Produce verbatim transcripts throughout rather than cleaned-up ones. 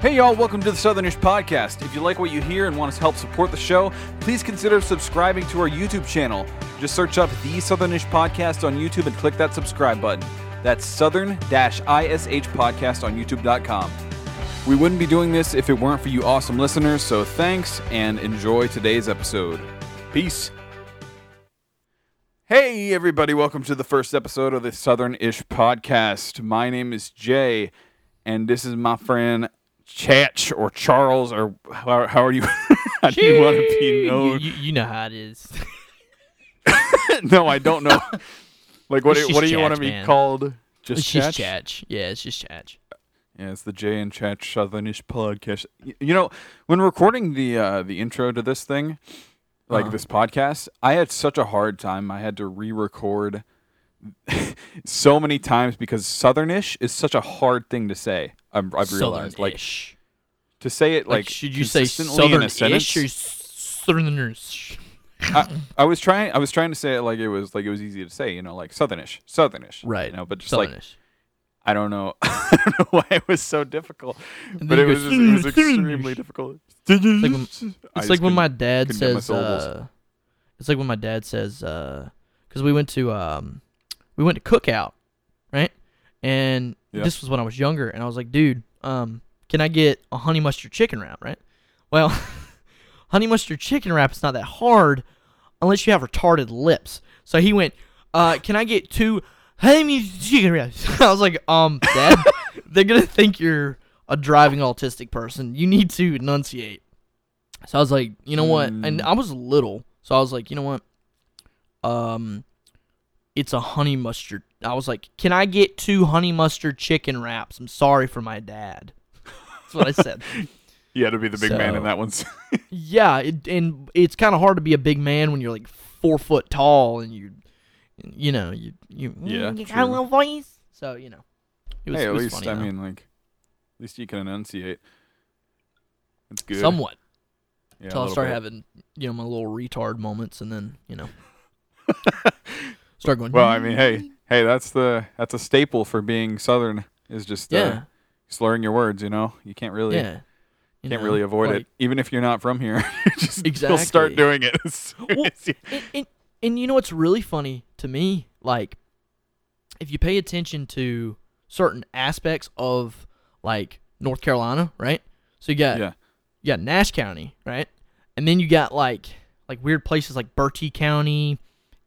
Hey y'all, welcome to the Southernish Podcast. If you like what you hear and want to help support the show, please consider subscribing to our YouTube channel. Just search up The Southernish Podcast on YouTube and click that subscribe button. That's Southern-I S H Podcast on YouTube dot com. We wouldn't be doing this if it weren't for you awesome listeners, so thanks and enjoy today's episode. Peace. Hey everybody, welcome to the first episode of the Southernish Podcast. My name is Jay, and this is my friend Chach, or Charles, or how, how are you? How do you want to be known? You, you, you know how it is. No, I don't know. Like, what, it, what do you Chach, want to be man. called? Just it's Chach? Just Chach. Yeah, it's just Chach. Yeah, it's the Jay and Chach Southernish Podcast. You know, when recording the uh, the intro to this thing, like uh-huh. this podcast, I had such a hard time. I had to re-record so many times because Southernish is such a hard thing to say. I'm, I've realized, like, to say it like, like should you say Southernish or Southernish? I, I was trying. I was trying to say it like it was like it was easy to say, you know, like Southernish, Southernish, right? You know, but just Southernish. Like I don't know, I don't know why it was so difficult, but it was, just, it was extremely difficult. It's like when, it's like when my dad says, uh, it's like when my dad says, because uh, we went to um, we went to Cookout, right? And yeah. This was when I was younger, and I was like, dude, um, can I get a honey mustard chicken wrap, right? Well, honey mustard chicken wrap is not that hard unless you have retarded lips. So he went, uh, can I get two honey mustard chicken wraps? I was like, um, Dad, they're going to think you're a driving autistic person. You need to enunciate. So I was like, you know what? Mm. And I was little, so I was like, you know what? Um, it's a honey mustard. I was like, can I get two honey mustard chicken wraps? I'm sorry for my dad. That's what I said. Yeah, to be the big so, man in that one. Yeah, it, and it's kind of hard to be a big man when you're like four foot tall and you, you know, you you, yeah, you got a little voice. So, you know, it was, hey, at it was least, funny. I though. mean, like, at least you can enunciate. That's good. Somewhat. Yeah, until I start bit. having, you know, my little retard moments and then, you know, start going. Well, I mean, hey. Hey, that's the that's a staple for being Southern is just uh, yeah. slurring your words. You know, you can't really yeah. you can't know, really avoid like, it, even if you're not from here. You just exactly. you'll start doing it. As soon well, as you... and, and, and you know what's really funny to me, like if you pay attention to certain aspects of like North Carolina, right? So you got yeah. you got Nash County, right, and then you got like like weird places like Bertie County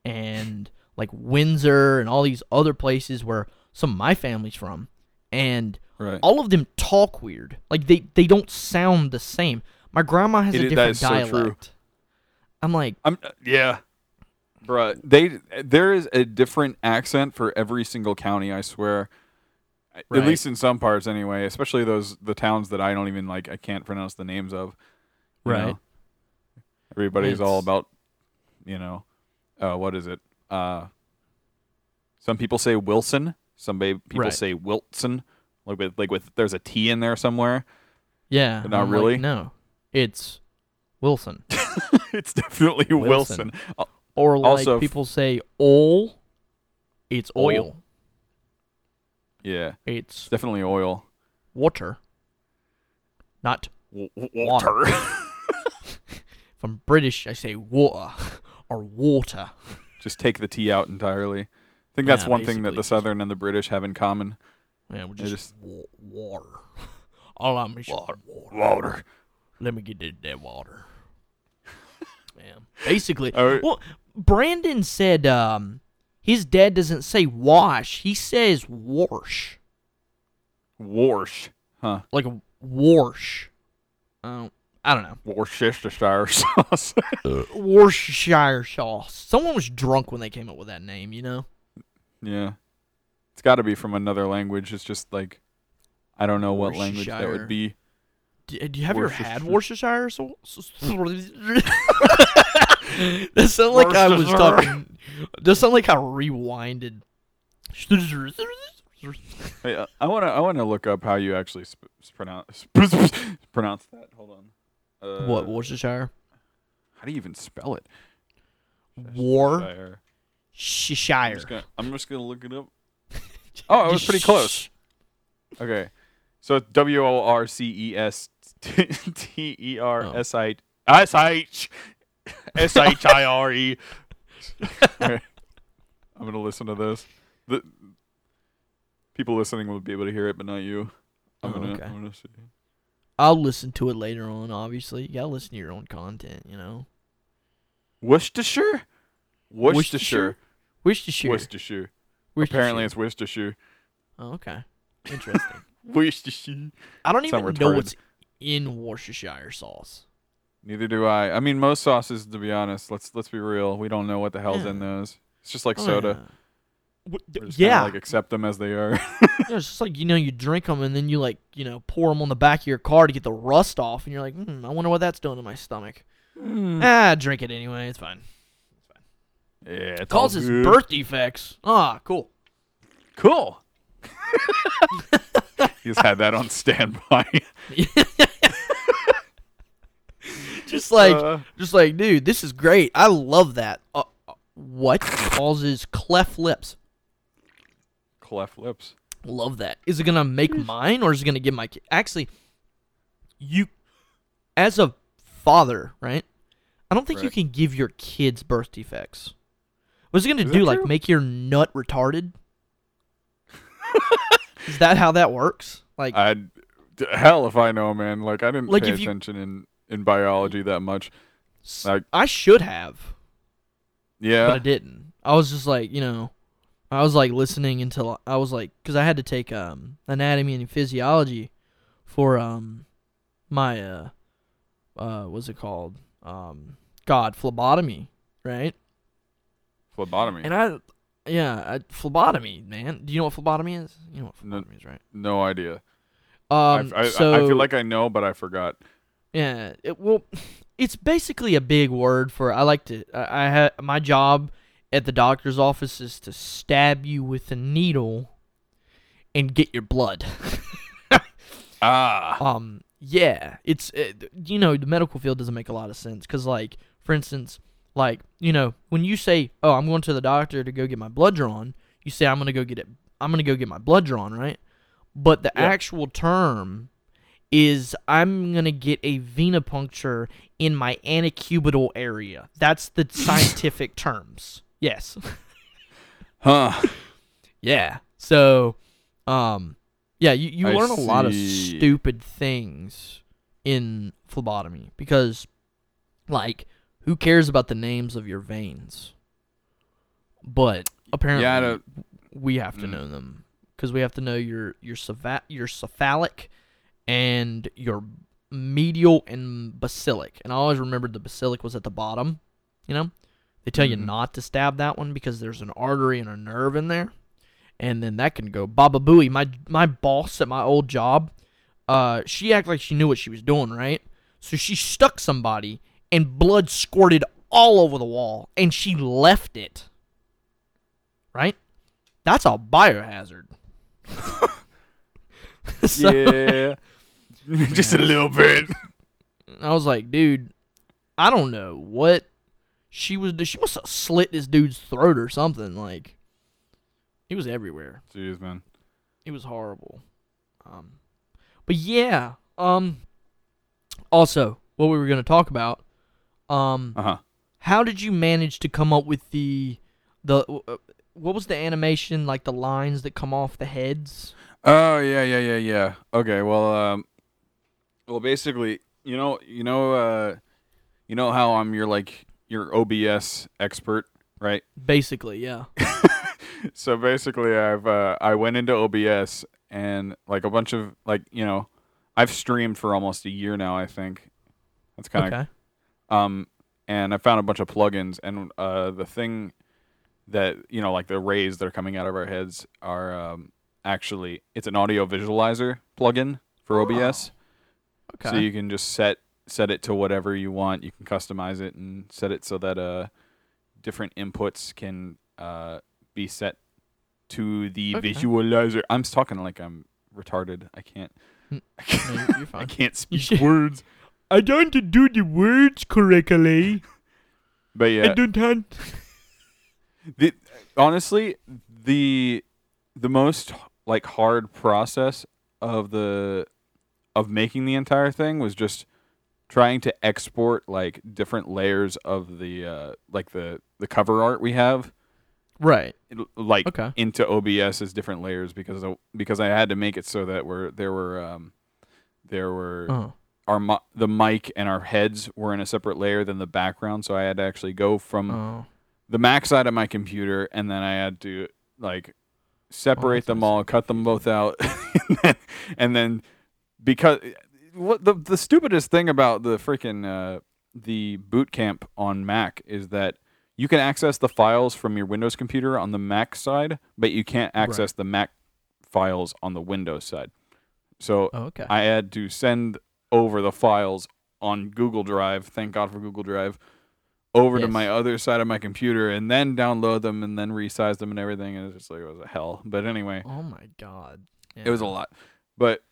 and like Windsor and all these other places where some of my family's from. And right. all of them talk weird. Like, they, they don't sound the same. My grandma has it, a different dialect. So true. I'm like... I'm, uh, yeah. Bruh, they, there is a different accent for every single county, I swear. Right. At least in some parts, anyway. Especially those the towns that I don't even, like, I can't pronounce the names of. Right. Know? Everybody's it's, all about, you know, uh, what is it? Uh, some people say Wilson. Some ba- people right. say Wilson. Like with like with there's a T in there somewhere. Yeah, but not I'm really. Like, no, it's Wilson. It's definitely Wilson. Wilson. Or like also, people say oil. It's oil. oil. Yeah, it's definitely oil. Water, not w- water. water. If I'm British, I say water or water. Just take the T out entirely. I think that's yeah, one thing that the Southern and the British have in common. Yeah, we're just, just wa- water. All I'm is water. water. Water. Let me get that, that water. Man, basically. Right. Well, Brandon said um, his dad doesn't say wash. He says warsh. Warsh, huh? Like a warsh. I don't. I don't know. Worcestershire sauce. Worcestershire sauce. Someone was drunk when they came up with that name, you know? Yeah. It's got to be from another language. It's just like, I don't know what language that would be. Do, do you have you ever had Worcestershire sauce? That sounded like I was talking. That sounded like I rewinded. Hey, uh, I want to I want to look up how you actually sp- pronounce pronounce that. Hold on. Uh, what, Worcestershire? How do you even spell it? War. Shire. I'm just going to look it up. Oh, I was pretty close. Okay. So it's W O R C E S T E R S I S H S H I R E. I'm gonna listen to this. The people listening will be able to hear it, but not you. I'm gonna. Okay. I'm gonna see. I'll listen to it later on. Obviously, you gotta listen to your own content. You know. Worcestershire. Worcestershire. Worcestershire. Worcestershire. Worcestershire. Apparently, it's Worcestershire. Oh, okay. Interesting. Worcestershire. I don't even know what's in Worcestershire sauce. Neither do I. I mean, most sauces, to be honest. Let's let's be real. We don't know what the hell's yeah. in those. It's just like oh, soda. Yeah. What, th- We're just yeah. like accept them as they are. Yeah, it's just like, you know, you drink them and then you like, you know, pour them on the back of your car to get the rust off, and you're like, hmm, I wonder what that's doing to my stomach. Mm. Ah, drink it anyway. It's fine. It's fine. Yeah, it's causes birth defects. Ah, cool. Cool. He's had that on standby. Just like, uh, just like, dude, this is great. I love that. Uh, what causes cleft lips? Cleft lips. Love that. Is it gonna make mine, or is it gonna give my kid? Actually, you, as a father, right? I don't think right. you can give your kids birth defects. What's it gonna is do? Like, true? Make your nut retarded? Is that how that works? Like, I'd, hell if I know, man. Like, I didn't like pay attention you, in, in biology that much. Like, I should have. Yeah. But I didn't. I was just like, you know, I was like listening until I was like, because I had to take um anatomy and physiology for um my uh uh what's it called um God phlebotomy, right? Phlebotomy. And I. Yeah, uh, phlebotomy, man. Do you know what phlebotomy is? You know what phlebotomy no, is, right? No idea. Um, I, I, so, I feel like I know, but I forgot. Yeah, it, well, it's basically a big word for. I like to. I, I ha, my job at the doctor's office is to stab you with a needle and get your blood. ah. Um. Yeah, it's it, you know, the medical field doesn't make a lot of sense because, like, for instance. Like, you know, when you say, oh, I'm going to the doctor to go get my blood drawn, you say, I'm going to go get it. I'm going to go get my blood drawn, right? But the yeah. actual term is, I'm going to get a venipuncture in my anacubital area. That's the scientific terms. Yes. Huh. Yeah. So, um, yeah, you, you learn see. a lot of stupid things in phlebotomy because, like, who cares about the names of your veins? But apparently yeah, we have to mm. know them because we have to know your your, ceva- your cephalic and your medial and basilic. And I always remembered the basilic was at the bottom, you know? They tell mm. you not to stab that one because there's an artery and a nerve in there. And then that can go baba booey. My my boss at my old job, uh, she acted like she knew what she was doing, right? So she stuck somebody and blood squirted all over the wall, and she left it. Right? That's a biohazard. So, yeah. Just yeah. a little bit. I was like, dude, I don't know what she was doing. She must have slit this dude's throat or something. Like, it was everywhere. Jeez, man. It was horrible. Um, but yeah. Um. Also, what we were going to talk about. Um, uh-huh. How did you manage to come up with the, the uh, what was the animation, like the lines that come off the heads? Oh, yeah, yeah, yeah, yeah. Okay, well, um, well, basically, you know, you know, uh, you know how I'm your, like, your O B S expert, right? Basically, yeah. So basically, I've, uh, I went into O B S and, like, a bunch of, like, you know, I've streamed for almost a year now, I think. That's kind of... Okay. Um, and I found a bunch of plugins, and uh, the thing that, you know, like the rays that are coming out of our heads are um, actually, it's an audio visualizer plugin for O B S. Oh. Okay. So you can just set set it to whatever you want. You can customize it and set it so that uh, different inputs can uh, be set to the okay. visualizer. I'm talking like I'm retarded. I can't. I can't, no, you're fine. I can't speak words. I don't do the words correctly. But yeah. I don't have... the, honestly, the the most like hard process of the of making the entire thing was just trying to export like different layers of the uh, like the, the cover art we have, right? It, like okay. into O B S as different layers because of, because I had to make it so that we're there were um, there were oh. our the mic and our heads were in a separate layer than the background. So I had to actually go from oh. the Mac side of my computer and then I had to like separate oh, them all, cut them both out, and then, and then because. What the the stupidest thing about the freaking uh, the boot camp on Mac is that you can access the files from your Windows computer on the Mac side, but you can't access right. the Mac files on the Windows side. So oh, okay. I had to send over the files on Google Drive. Thank God for Google Drive. Over yes. to my other side of my computer, and then download them, and then resize them, and everything. And it's just like it was a hell. But anyway, oh my God, yeah. it was a lot. But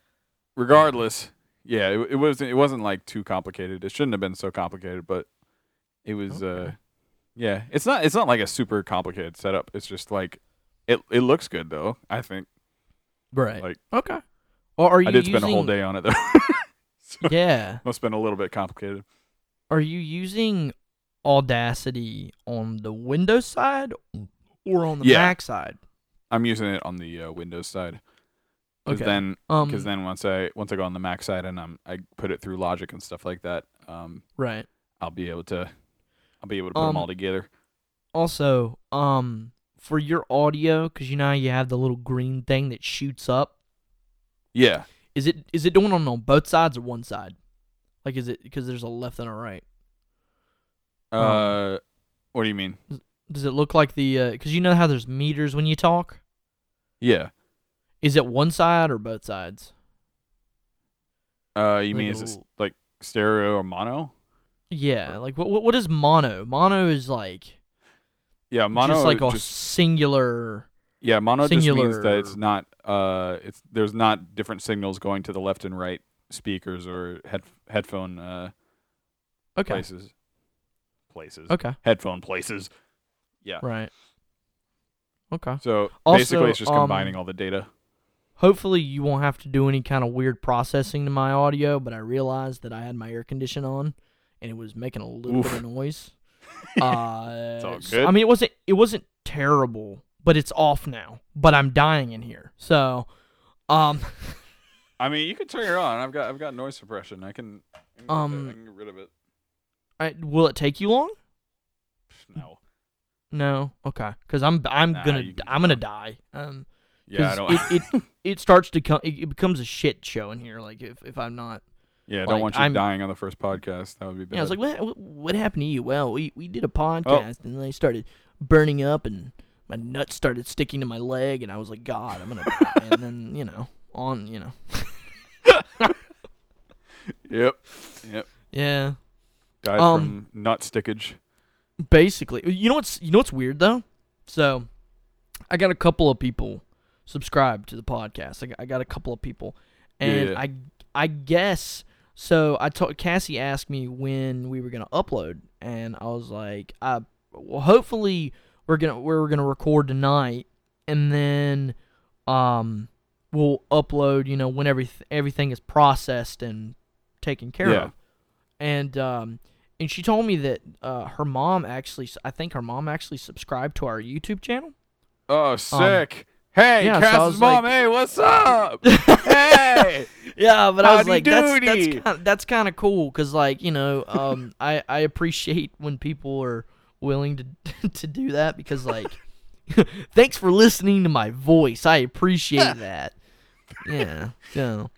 regardless. Yeah, it, it was. It wasn't like too complicated. It shouldn't have been so complicated, but it was. Okay. Uh, yeah, it's not. It's not like a super complicated setup. It's just like it. It looks good though. I think. Right. Like okay. Well, are you? I did using... spend a whole day on it though. So yeah. Must have been a little bit complicated. Are you using Audacity on the Windows side or on the yeah. Mac side? I'm using it on the uh, Windows side. Because okay. then, um, then once I once I go on the Mac side and I'm I put it through Logic and stuff like that, um, right? I'll be able to, I'll be able to put um, them all together. Also, um, for your audio, because you know you have the little green thing that shoots up. Yeah. Is it is it doing on, on both sides or one side? Like, is it because there's a left and a right? Uh, um, what do you mean? Does it look like the? Because uh, you know how there's meters when you talk. Yeah. Is it one side or both sides? Uh, you mean is it like stereo or mono? Yeah, or, like what what is mono? Mono is like yeah, mono just like a just, singular. Yeah, mono singular, just means that it's not uh, it's there's not different signals going to the left and right speakers or head, headphone uh, okay. places. Places. Okay. Headphone places. Yeah. Right. Okay. So also, basically, it's just combining um, all the data. Hopefully you won't have to do any kind of weird processing to my audio, but I realized that I had my air condition on, and it was making a little Oof. bit of noise. Uh, it's all good. So, I mean, it wasn't it wasn't terrible, but it's off now. But I'm dying in here, so. Um, I mean, you can turn it on. I've got I've got noise suppression. I can. I can um, get, I can get rid of it. I, will it take you long? No. No, okay, because I'm I'm nah, gonna I'm gonna die. Um, yeah, I don't. it, it it starts to come. It becomes a shit show in here. Like if, if I'm not. Yeah, I like, don't want you I'm, dying on the first podcast. That would be bad. Yeah, I was like, what what happened to you? Well, we we did a podcast oh. and they started burning up and my nuts started sticking to my leg and I was like, God, I'm gonna die. And then you know on you know. yep. Yep. Yeah. Died um, from nut stickage. Basically, you know what's you know what's weird though. So, I got a couple of people subscribed to the podcast. I got, I got a couple of people, and yeah. I I guess so. I told Cassie asked me when we were gonna upload, and I was like, I well, hopefully we're gonna we're gonna record tonight, and then um we'll upload. You know, when every, everything is processed and taken care yeah. of, and um. And she told me that uh, her mom actually, I think her mom actually subscribed to our YouTube channel. Oh, sick. Um, hey, yeah, Cass's so mom, like, hey, what's up? hey. Yeah, but I was like, that's, that's kind of that's kind of cool because, like, you know, um, I, I appreciate when people are willing to, to do that because, like, thanks for listening to my voice. I appreciate that. Yeah. So,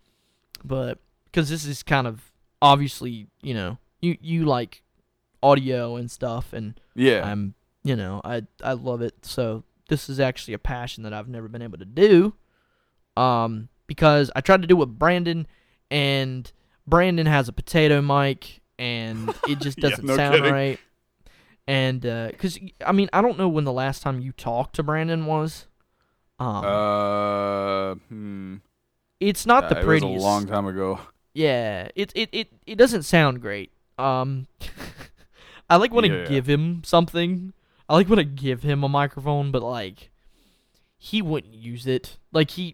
but because this is kind of obviously, you know, You you like audio and stuff, and yeah. I'm you know I I love it. So this is actually a passion that I've never been able to do, um because I tried to do it with Brandon, and Brandon has a potato mic, and it just doesn't yeah, no sound kidding. right. And because uh, I mean I don't know when the last time you talked to Brandon was. Um, uh, hmm. It's not uh, the prettiest. It was a long time ago. Yeah, it it it, it doesn't sound great. Um, I like when yeah. I give him something. I like when I give him a microphone, but like, he wouldn't use it. Like he,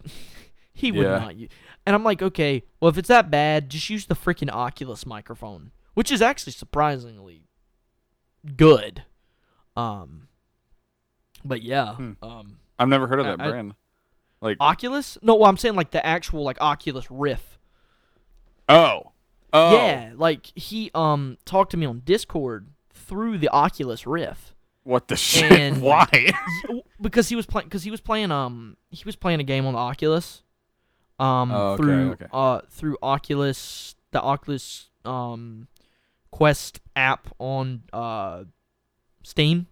He would yeah. not use. And I'm like, okay, well, if it's that bad, just use the freaking Oculus microphone, which is actually surprisingly good. Um, but yeah, hmm. um, I've never heard of that I, brand. I, like Oculus? No, well, I'm saying like the actual like Oculus Rift. Oh. Oh. Yeah, like he um talked to me on Discord through the Oculus Rift. What the shit? And why? Because he was playing. Because he was playing. Um, he was playing a game on the Oculus. Um, oh, okay, through okay. uh through Oculus the Oculus um Quest app on uh Steam,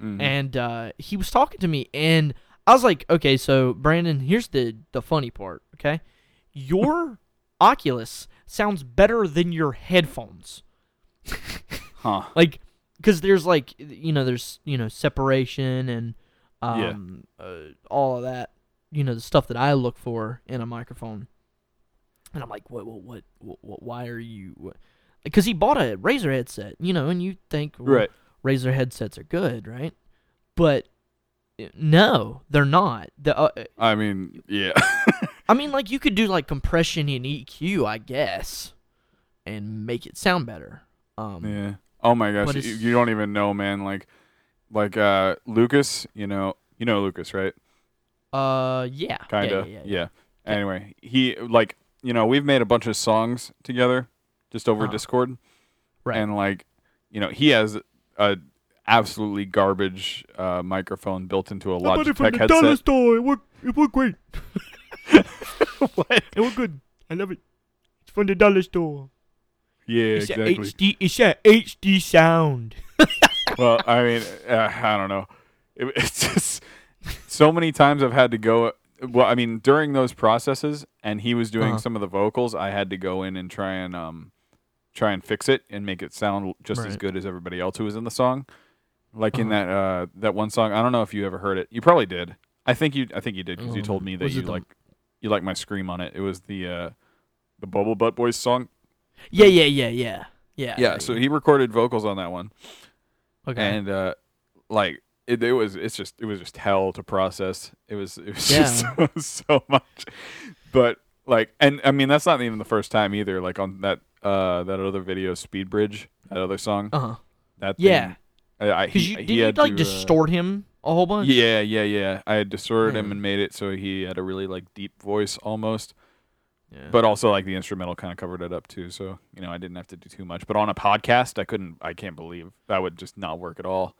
mm-hmm. and uh, he was talking to me, and I was like, okay, so Brandon, here's the the funny part, okay? Your Oculus sounds better than your headphones. Huh. Like, because there's, like, you know, there's, you know, separation and um, yeah. uh, all of that, you know, the stuff that I look for in a microphone. And I'm like, what, what, what, what, what why are you... Because he bought a Razer headset, you know, and you think, well, right. Razer headsets are good, right? But, no, they're not. The, uh, I mean, yeah. I mean, like, you could do, like, compression and E Q, I guess, and make it sound better. Um, yeah. Oh, my gosh. You, you don't even know, man. Like, like uh, Lucas, you know, you know Lucas, right? Uh, yeah. Kind of, yeah, yeah, yeah, yeah. yeah. Anyway, he, like, you know, we've made a bunch of songs together just over uh-huh. Discord. Right. And, like, you know, he has a absolutely garbage uh, microphone built into a Logitech headset. Dollar store. It worked, it worked great. What? It was good. I love it. It's from the dollar store. Yeah, it's exactly. H D, it's that H D sound. Well, I mean, uh, I don't know. It, it's just so many times I've had to go. Well, I mean, during those processes, and he was doing uh-huh. some of the vocals, I had to go in and try and um, try and fix it and make it sound just right. as good as everybody else who was in the song. Like uh-huh. in that uh, that one song, I don't know if you ever heard it. You probably did. I think you. I think you did because uh-huh. you told me that was you like. The- You like my scream on it. It was the uh, the Bubble Butt Boys song. Yeah, yeah, yeah, yeah, yeah. Yeah. So he recorded vocals on that one. Okay. And uh, like it, it was, it's just, it was just hell to process. It was, it was yeah. just so, so much. But like, and I mean, that's not even the first time either. Like on that uh, that other video, Speed Bridge, that other song. Uh huh. That thing, yeah. I, I, he, you, did he you like to, distort uh, him? A whole bunch? Yeah, yeah, yeah. I had distorted him and made it so he had a really, like, deep voice almost. Yeah. But also, like, the instrumental kind of covered it up, too. So, you know, I didn't have to do too much. But on a podcast, I couldn't, I can't believe that would just not work at all.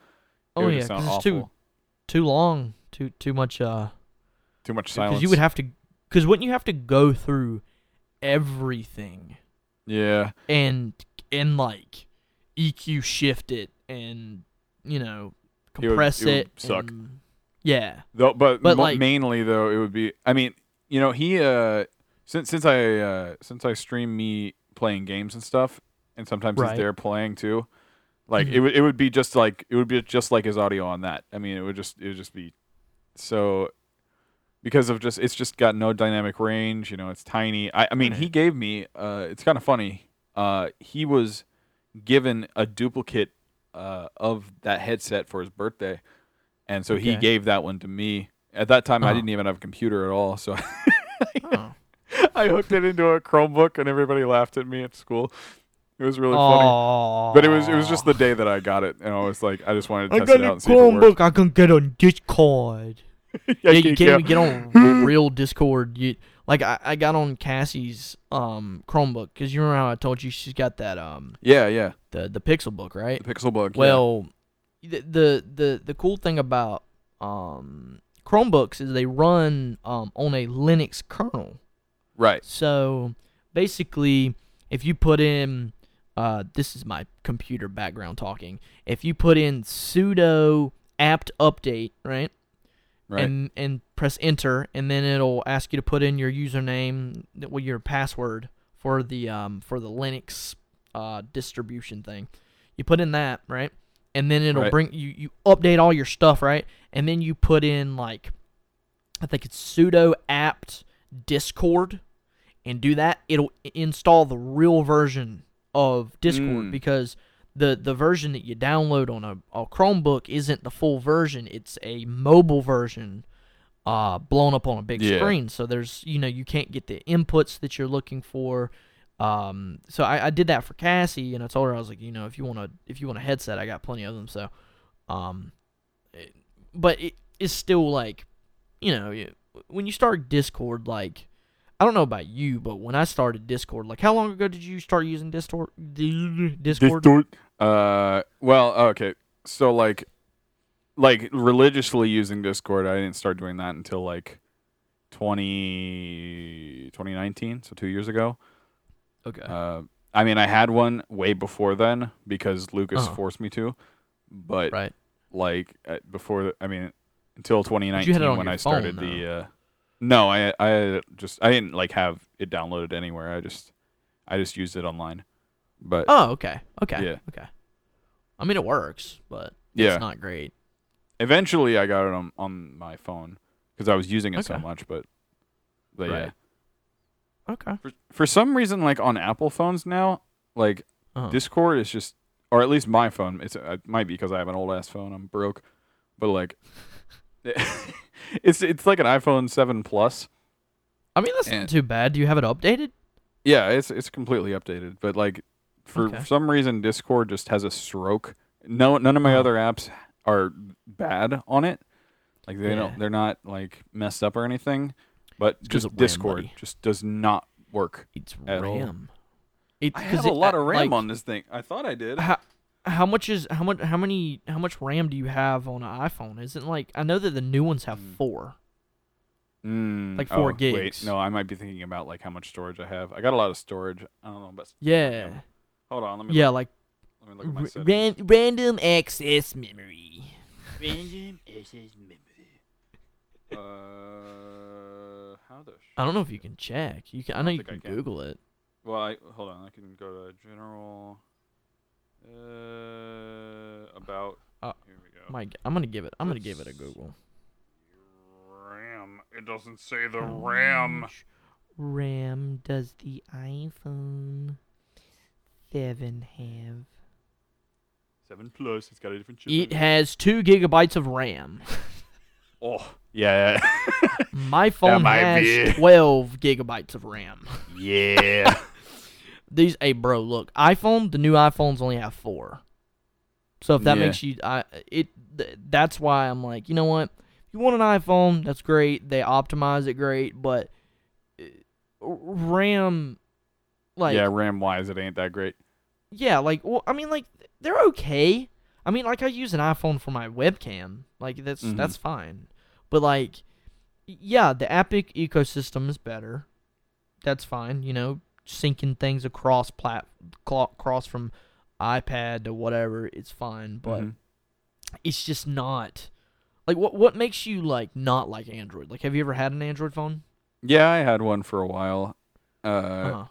Oh, yeah, because it's too, too long, too too much, uh... Too much silence. Because you would have to, because wouldn't you have to go through everything? Yeah. And, and like, E Q shift it and, you know... Compress it. Would, it, it would suck. And, yeah. Though, but but mo- like, mainly though, it would be. I mean, you know, he uh, since since I uh, since I stream me playing games and stuff, and sometimes right. he's there playing too. Like mm-hmm. it would it would be just like it would be just like his audio on that. I mean, it would just it would just be so because of just it's just got no dynamic range. You know, it's tiny. I I mean, he gave me. Uh, it's kind of funny. Uh, he was given a duplicate. Uh, of that headset for his birthday, and so okay. he gave that one to me. At that time, uh-huh. I didn't even have a computer at all, so uh-huh. I hooked it into a Chromebook, and everybody laughed at me at school. It was really Aww. funny, but it was it was just the day that I got it, and I was like, I just wanted to I test got it out. And Chromebook, see if it I can get on Discord. yeah, yeah, you can't even get on real Discord. You, like I, I got on Cassie's um Chromebook because you remember how I told you she's got that um yeah yeah the the Pixelbook right the Pixelbook well yeah. the, the the the cool thing about um Chromebooks is they run um on a Linux kernel right so basically if you put in uh this is my computer background talking if you put in sudo apt update right. Right. And and press enter, and then it'll ask you to put in your username, well, your password for the um for the Linux uh, distribution thing. You put in that, right? And then it'll right. bring you you update all your stuff, right? And then you put in like, I think it's sudo apt Discord, and do that. It'll install the real version of Discord mm. because. The the version that you download on a, a Chromebook isn't the full version. It's a mobile version uh, blown up on a big yeah. screen. So there's, you know, you can't get the inputs that you're looking for. Um, so I, I did that for Cassie, and I told her, I was like, you know, if you want to, if you want a headset, I got plenty of them. So, um, it, but it, it's still like, you know, it, when you start Discord, like, I don't know about you, but when I started Discord, like, how long ago did you start using Discord? Discord? Uh, well, okay. So like, like religiously using Discord, I didn't start doing that until like twenty nineteen, so two years ago. Okay. Uh, I mean, I had one way before then because Lucas uh-huh. forced me to, but right. like before, I mean, until twenty nineteen when I phone, started though. the. Uh, no, I I just I didn't like have it downloaded anywhere. I just I just used it online. But oh, okay, okay, yeah. okay. I mean, it works, but yeah. it's not great. Eventually, I got it on, on my phone because I was using it okay. so much, but but right. yeah. Okay. For, for some reason, like on Apple phones now, like uh-huh. Discord is just, or at least my phone. It's it might be because I have an old ass phone. I'm broke, but like, it's it's like an iPhone seven Plus. I mean, that's and, not too bad. Do you have it updated? Yeah, it's it's completely updated. But like, for, okay. for some reason, Discord just has a stroke. No, none of my oh. other apps are bad on it. Like they yeah. don't, they're not like messed up or anything. But it's just Discord RAM, just does not work. It's at RAM. All. It's, I have a it, lot of RAM like, on this thing. I thought I did. How, how much is how much how many how much RAM do you have on an iPhone? Is it like I know that the new ones have mm. four, mm, like four oh, gigs. Wait, no, I might be thinking about like how much storage I have. I got a lot of storage. I don't know, but yeah. Okay. Hold on, let me. Yeah, look, like. Let me look at my settings. Ran, random access memory. Random access memory. uh. I don't know if you can check. You can. I, I know you can, can Google it. Well, I, hold on. I can go to general. Uh, about. Uh, here we go. Mike, I'm gonna give it. I'm Let's gonna give it a Google. RAM. It doesn't say the oh, RAM. RAM does the iPhone seven have? seven Plus. It's got a different chip. It has two gigabytes of RAM. Oh. Yeah. My phone has be. twelve gigabytes of RAM. Yeah. These, hey, bro, look. iPhone, the new iPhones only have four. So if that yeah. makes you, I it th- that's why I'm like, you know what? If you want an iPhone, that's great. They optimize it great, but RAM, like. Yeah, RAM-wise, it ain't that great. Yeah, like, well, I mean, like, they're okay. I mean, like, I use an iPhone for my webcam. Like, that's mm-hmm. that's fine. But, like, yeah, the app ecosystem is better. That's fine, you know, syncing things across plat- cross from iPad to whatever, it's fine. But mm-hmm. it's just not. Like, what what makes you, like, not like Android? Like, have you ever had an Android phone? Yeah, I had one for a while. Uh, uh-huh.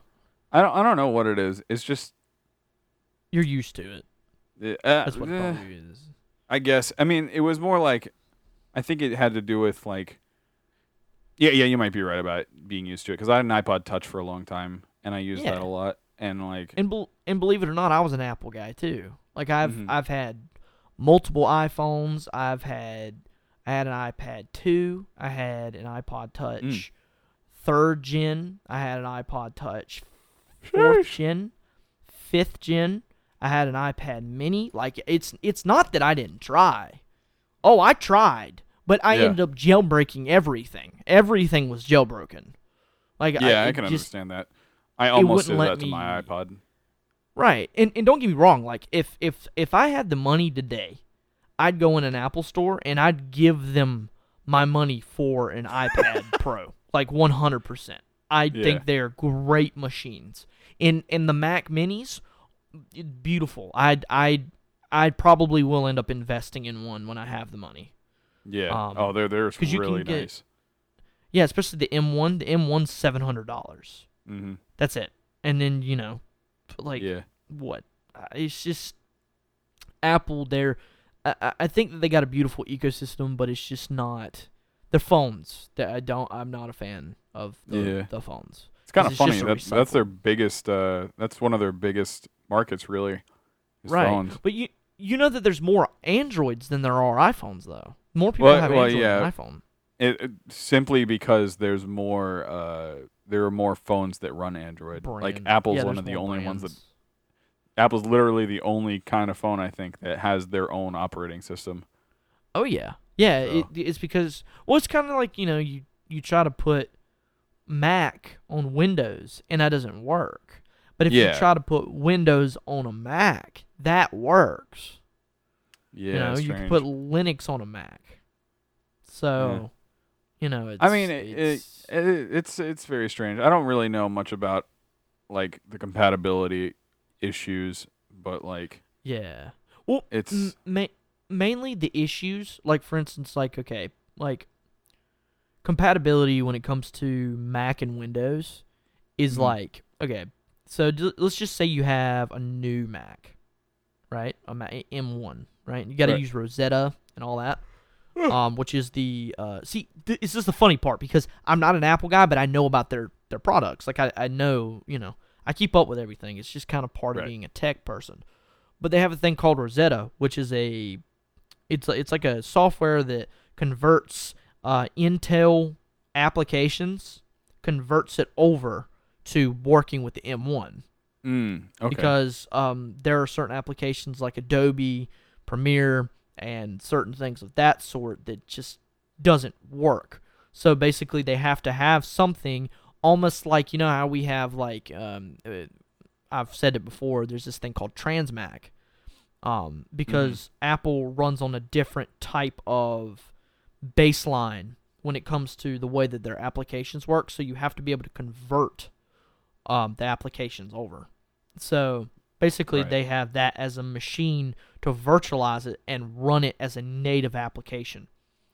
I don't I don't know what it is. It's just. You're used to it. Uh, That's what it uh, probably is. I guess. I mean, it was more like. I think it had to do with, like, yeah, yeah, you might be right about it, being used to it. Because I had an iPod Touch for a long time, and I used yeah. that a lot. And, like... And, be- and believe it or not, I was an Apple guy, too. Like, I've mm-hmm. I've had multiple iPhones. I've had... I had an iPad two. I had an iPod Touch. Mm. Third gen, I had an iPod Touch. Fourth gen. Fifth gen, I had an iPad Mini. Like, it's it's not that I didn't try. Oh, I tried, but I yeah. ended up jailbreaking everything. Everything was jailbroken. Like yeah, I, I can just, understand that. I almost did that me... to my iPod. Right, and and don't get me wrong. Like if if if I had the money today, I'd go in an Apple store and I'd give them my money for an iPad Pro, like one hundred percent. I yeah. think they're great machines. And and the Mac Minis, beautiful. I'd I'd. I probably will end up investing in one when I have the money. Yeah. Um, oh, they're they're really get, nice. Yeah, especially the M one. The M one's seven hundred dollars. Mm-hmm. That's it. And then you know, like yeah. what? It's just Apple. They're I, I think that they got a beautiful ecosystem, but it's just not their phones. That I don't. I'm not a fan of the, yeah. the phones. It's kind of funny. That's that's their biggest. Uh, that's one of their biggest markets, really. Right. Phones. But you. You know that there's more Androids than there are iPhones, though. More people well, have well, Android yeah. than iPhone. It, it, simply because there's more, uh, there are more phones that run Android. Brand. Like Apple's yeah, one of the only brands. ones that Apple's literally the only kind of phone I think that has their own operating system. Oh yeah, yeah. So. It, it's because well, it's kind of like you know you you try to put Mac on Windows and that doesn't work. But if yeah. you try to put Windows on a Mac, that works. Yeah, you know, you can put Linux on a Mac. So, yeah. you know, it's... I mean, it, it's... It, it, it's it's very strange. I don't really know much about, like, the compatibility issues, but, like... Yeah. Well, it's... M- ma- mainly the issues, like, for instance, like, okay, like, compatibility when it comes to Mac and Windows is, mm-hmm. like, okay, so d- let's just say you have a new Mac, right? A Mac, M one, right? You got to right. use Rosetta and all that. Um, which is the uh, see, th- this is the funny part because I'm not an Apple guy, but I know about their, their products. Like I, I know, you know, I keep up with everything. It's just kind of part right. of being a tech person. But they have a thing called Rosetta, which is a, it's a, it's like a software that converts uh, Intel applications, converts it over to working with the M one. Mm, okay. Because um, there are certain applications like Adobe Premiere. And certain things of that sort that just doesn't work. So basically, they have to have something almost like, you know how we have like, um, I've said it before. There's this thing called Transmac, um, because mm-hmm. Apple runs on a different type of baseline when it comes to the way that their applications work. So you have to be able to convert um, the applications over. So. Basically, right. they have that as a machine to virtualize it and run it as a native application.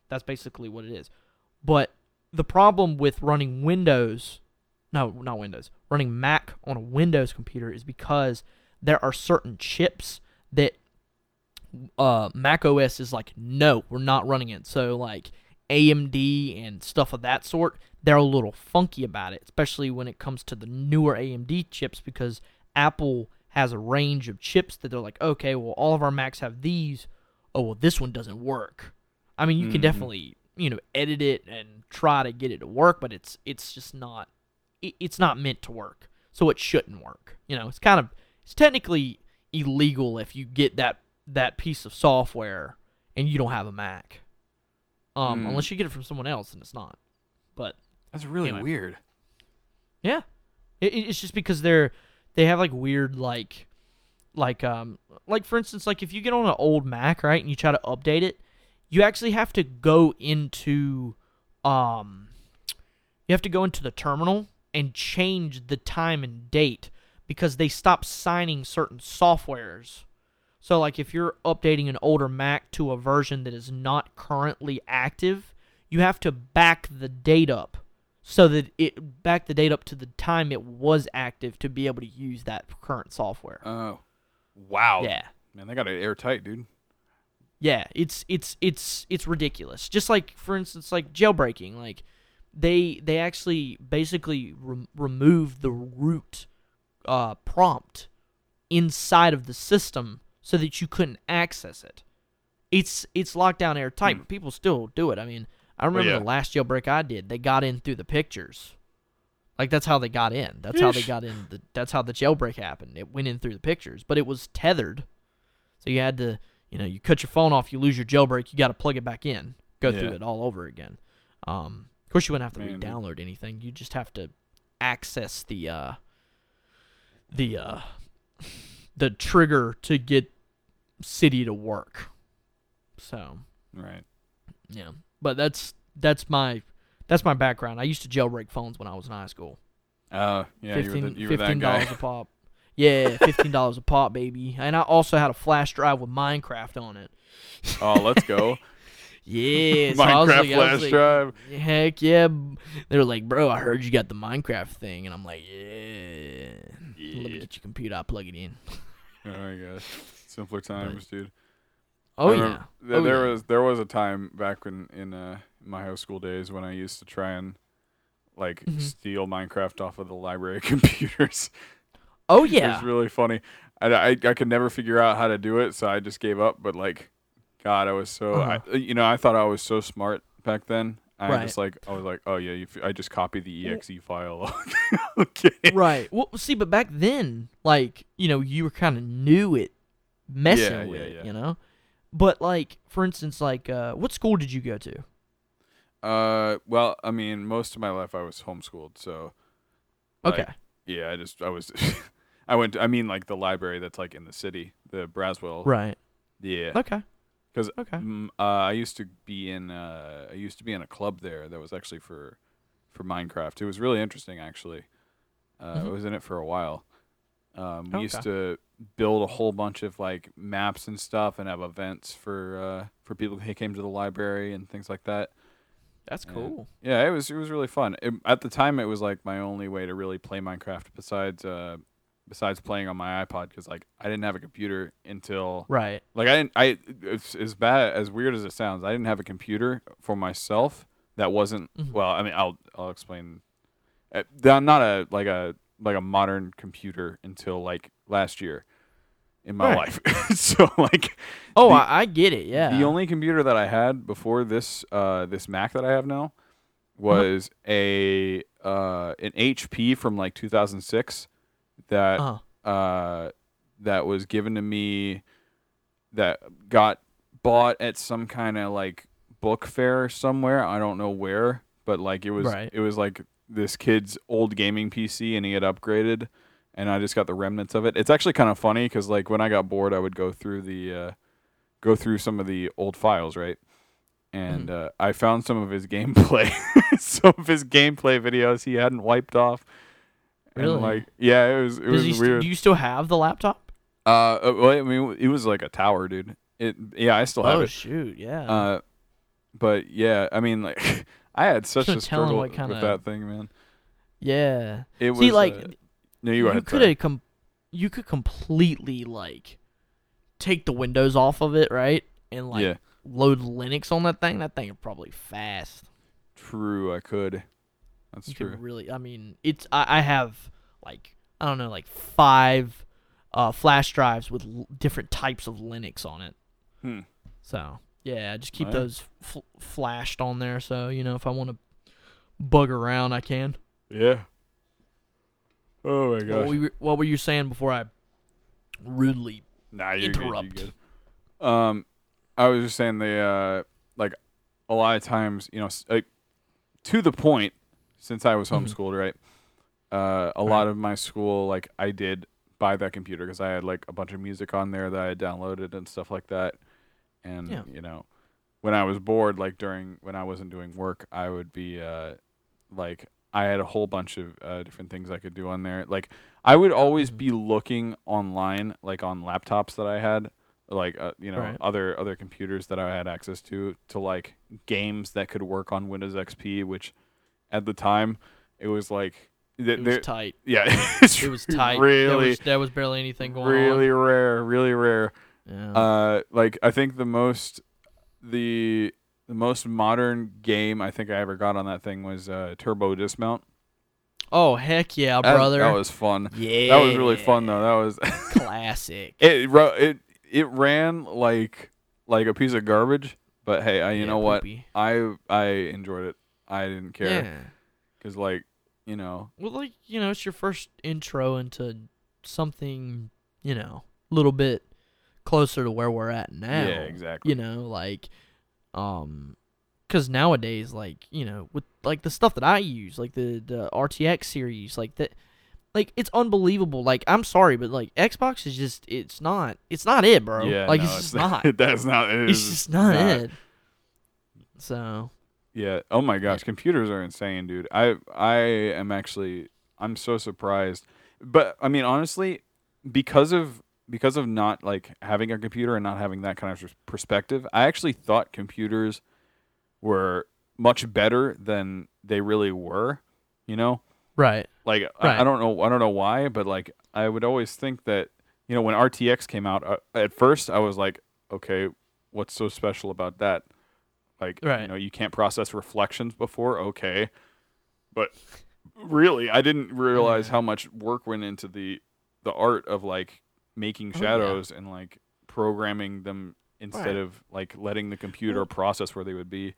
That's basically what it is. But the problem with running Windows, no, not Windows, running Mac on a Windows computer is because there are certain chips that uh, Mac O S is like, no, we're not running it. So like A M D and stuff of that sort, they're a little funky about it, especially when it comes to the newer A M D chips because Apple has a range of chips that they're like, okay, well, all of our Macs have these. Oh, well, this one doesn't work. I mean, you mm-hmm. can definitely, you know, edit it and try to get it to work, but it's it's just not, it, it's not meant to work, so it shouldn't work. You know, it's kind of, it's technically illegal if you get that that piece of software and you don't have a Mac, um, mm. unless you get it from someone else, and it's not. But that's really anyway. weird. Yeah, it, it's just because they're. They have like weird like, like um like for instance like if you get on an old Mac right and you try to update it, you actually have to go into, um, you have to go into the terminal and change the time and date because they stop signing certain softwares. So like if you're updating an older Mac to a version that is not currently active, you have to back the date up. So that it back the date up to the time it was active to be able to use that current software. Oh, wow! Yeah, man, they got it airtight, dude. Yeah, it's it's it's it's ridiculous. Just like for instance, like jailbreaking, like they they actually basically re- removed the root uh, prompt inside of the system so that you couldn't access it. It's it's locked down airtight, hmm. but people still do it. I mean. I remember oh, yeah. the last jailbreak I did. They got in through the pictures, like that's how they got in. That's Eesh. how they got in. The, that's how the jailbreak happened. It went in through the pictures, but it was tethered, so you had to, you know, you cut your phone off, you lose your jailbreak, you got to plug it back in, go yeah. through it all over again. Um, of course, you wouldn't have to Man, re-download anything. You just have to access the uh, the uh, the trigger to get City to work. So right, yeah. But that's that's my that's my background. I used to jailbreak phones when I was in high school. Oh, uh, yeah, fifteen, you were, the, you were that guy. fifteen dollars a pop. Yeah, fifteen dollars a pop, baby. And I also had a flash drive with Minecraft on it. Oh, let's go. yeah. So Minecraft I was like, flash I was like, drive. Heck yeah. They were like, bro, I heard you got the Minecraft thing. And I'm like, yeah. yeah. Let me get your computer. I'll plug it in. Oh, my gosh. Simpler times, but, dude. Oh yeah. Th- oh there yeah. was there was a time back when in uh, my high school days when I used to try and like mm-hmm. steal Minecraft off of the library computers. Oh yeah. It was really funny. I, I I could never figure out how to do it, so I just gave up. But like, God, I was so uh-huh. I, you know I thought I was so smart back then. I right. just like I was like, oh yeah, you f- I just copied the exe file. Okay. Right. Well, see, but back then, like, you know, you were kind of new at messing yeah, with yeah, it, yeah. you know. But like, for instance, like, uh, what school did you go to? Uh, well, I mean, most of my life I was homeschooled, so. Okay. Like, yeah, I just I was, I went. To, I mean, like the library that's like in the city, the Braswell. Right. Yeah. Okay. Because okay. um, uh, I used to be in uh, I used to be in a club there that was actually for, for Minecraft. It was really interesting actually. Uh, mm-hmm. I was in it for a while. Um, we okay. used to build a whole bunch of like maps and stuff, and have events for uh, for people who came to the library and things like that. That's cool. And, yeah, it was it was really fun. It, at the time, it was like my only way to really play Minecraft besides. Uh, Besides playing on my iPod, because like I didn't have a computer until right. Like I didn't. I it's as bad as weird as it sounds. I didn't have a computer for myself that wasn't. Mm-hmm. Well, I mean, I'll I'll explain. I'm not a like a like a modern computer until like last year in my right. life. So like. Oh, the, I, I get it. Yeah. The only computer that I had before this uh this Mac that I have now was mm-hmm. a uh an H P from like two thousand six. That uh-huh. uh, that was given to me, that got bought at some kind of like book fair somewhere. I don't know where, but like it was right. it was like this kid's old gaming P C, and he had upgraded, and I just got the remnants of it. It's actually kind of funny because like when I got bored, I would go through the uh, go through some of the old files, right? And mm-hmm. uh, I found some of his gameplay, some of his gameplay videos he hadn't wiped off. Really? And like, yeah, it was. It Does was st- weird. Do you still have the laptop? Uh, well, I mean, it was like a tower, dude. It, yeah, I still have oh, it. Oh shoot, yeah. Uh, but yeah, I mean, like, I had such a struggle with kinda... that thing, man. Yeah. It was. See, like, uh, no, you, you could com- You could completely like take the Windows off of it, right? And like yeah. load Linux on that thing. That thing is probably fast. True, I could. That's you true. Could really, I mean, it's. I, I have like I don't know, like five uh, flash drives with l- different types of Linux on it. Hmm. So yeah, just keep right. those f- flashed on there. So you know, if I want to bug around, I can. Yeah. Oh my gosh. What were you, what were you saying before I rudely nah, you're interrupt? Good, you're good. Um, I was just saying the uh, like a lot of times, you know, like to the point. Since I was homeschooled, mm-hmm. right, uh, a right. lot of my school, like, I did buy that computer because I had, like, a bunch of music on there that I had downloaded and stuff like that. And, yeah. you know, when I was bored, like, during, when I wasn't doing work, I would be, uh, like, I had a whole bunch of uh, different things I could do on there. Like, I would always mm-hmm. be looking online, like, on laptops that I had, like, uh, you know, right. other other computers that I had access to, to, like, games that could work on Windows X P, which... At the time, it was like th- it was tight. Yeah, it's it was tight. Really, there was, there was barely anything going really on. Really rare, really rare. Yeah. Uh, like I think the most the the most modern game I think I ever got on that thing was uh, Turbo Dismount. Oh heck yeah, brother! That, that was fun. Yeah, that was really fun though. That was classic. It it it ran like like a piece of garbage, but hey, I, you yeah, know poopy. What? I I enjoyed it. I didn't care, because yeah. like, you know. Well, like, you know, it's your first intro into something, you know, a little bit closer to where we're at now. Yeah, exactly. You know, like, um, because nowadays, like, you know, with like the stuff that I use, like the, the R T X series, like that, like it's unbelievable. Like, I'm sorry, but like Xbox is just, it's not, it's not it, bro. Yeah, like no, it's just it's not. not. That's not it. It's just not, not it. So. Yeah. Oh my gosh, computers are insane, dude. I I am actually I'm so surprised. But I mean, honestly, because of because of not like having a computer and not having that kind of perspective, I actually thought computers were much better than they really were, you know? Right. Like right. I, I don't know I don't know why, but like I would always think that, you know, when R T X came out, uh, at first I was like, okay, what's so special about that? Like, right. you know, you can't process reflections before, okay. But really, I didn't realize yeah. how much work went into the the art of, like, making shadows oh, yeah. and, like, programming them instead right. of, like, letting the computer process where they would be.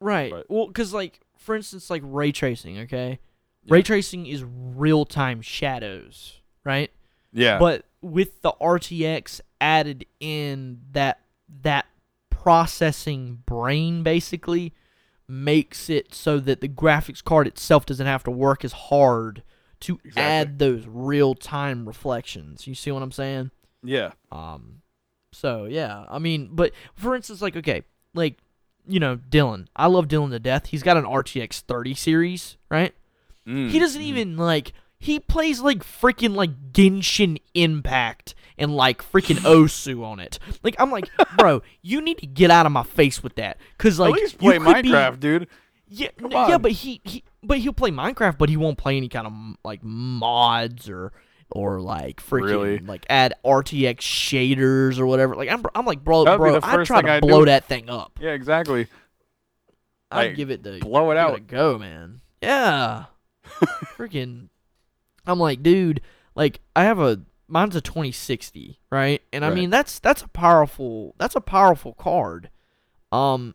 Right. But. Well, because, like, for instance, like, ray tracing, okay? Yeah. Ray tracing is real-time shadows, right? Yeah. But with the R T X added in, that that processing brain, basically, makes it so that the graphics card itself doesn't have to work as hard to exactly. add those real-time reflections. You see what I'm saying? Yeah. Um. So, yeah. I mean, but, for instance, like, okay, like, you know, Dylan. I love Dylan to death. He's got an R T X thirty series, right? Mm. He doesn't mm. even, like... He plays, like, freaking, like, Genshin Impact and, like, freaking Osu on it. Like, I'm like, bro, you need to get out of my face with that. Because, like, at least play Minecraft, be... dude. Yeah, n- yeah, but he, he, but he'll play Minecraft, but he won't play any kind of, like, mods or, or like, freaking, really? Like, add R T X shaders or whatever. Like, I'm, I'm like, bro, That'd bro, I try to I'd blow do. that thing up. Yeah, exactly. I'd like, give it the blow it out. It go, man. Yeah, freaking. I'm like, dude, like, I have a, mine's a twenty sixty, right? And I right. mean, that's, that's a powerful, that's a powerful card. Um,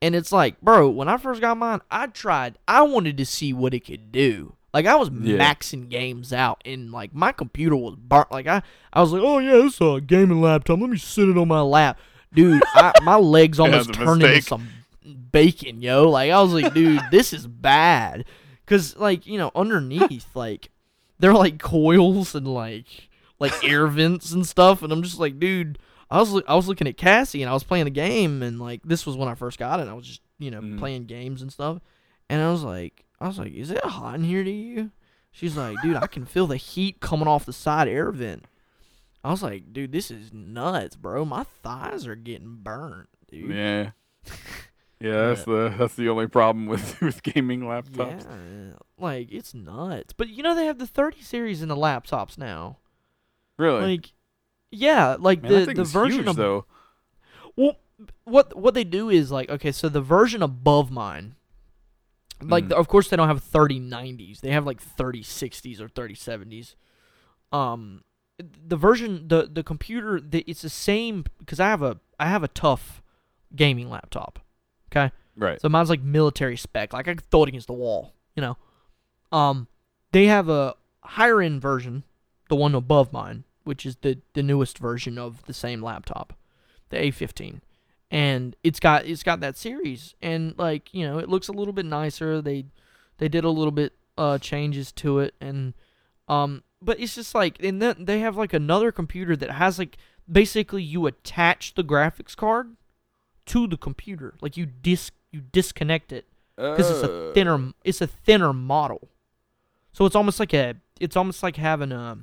and it's like, bro, when I first got mine, I tried, I wanted to see what it could do. Like, I was yeah. maxing games out, and, like, my computer was burnt. Like, I, I was like, oh, yeah, it's a gaming laptop. Let me sit it on my lap. Dude, I, my legs almost turned into some bacon, yo. Like, I was like, dude, this is bad. Because, like, you know, underneath, like... They're like coils and like like air vents and stuff, and I'm just like, dude, I was I was looking at Cassie and I was playing a game, and like this was when I first got it, and I was just, you know, mm. playing games and stuff, and I was like I was like, is it hot in here to you? She's like, dude, I can feel the heat coming off the side air vent. I was like, dude, this is nuts, bro. My thighs are getting burnt, dude. Yeah. Yeah, that's the that's the only problem with, with gaming laptops. Yeah, like, it's nuts. But, you know, they have the thirty series in the laptops now. Really? Like, yeah, like, Man, the, that the version huge, of... though. Well, what, what they do is, like, okay, so the version above mine, like, mm. the, of course they don't have thirty nineties. They have, like, thirty sixties or thirty seventies. Um, the version, the, the computer, the, it's the same, because I have a I have a tough gaming laptop. Okay. Right. So mine's like military spec. Like, I could throw it against the wall, you know. Um, they have a higher end version, the one above mine, which is the, the newest version of the same laptop, the A fifteen, and it's got it's got that series, and like, you know, it looks a little bit nicer. They they did a little bit uh changes to it, and um, but it's just like, and then they have like another computer that has like basically you attach the graphics card to the computer, like you dis you disconnect it, because uh. it's a thinner it's a thinner model, so it's almost like a it's almost like having a,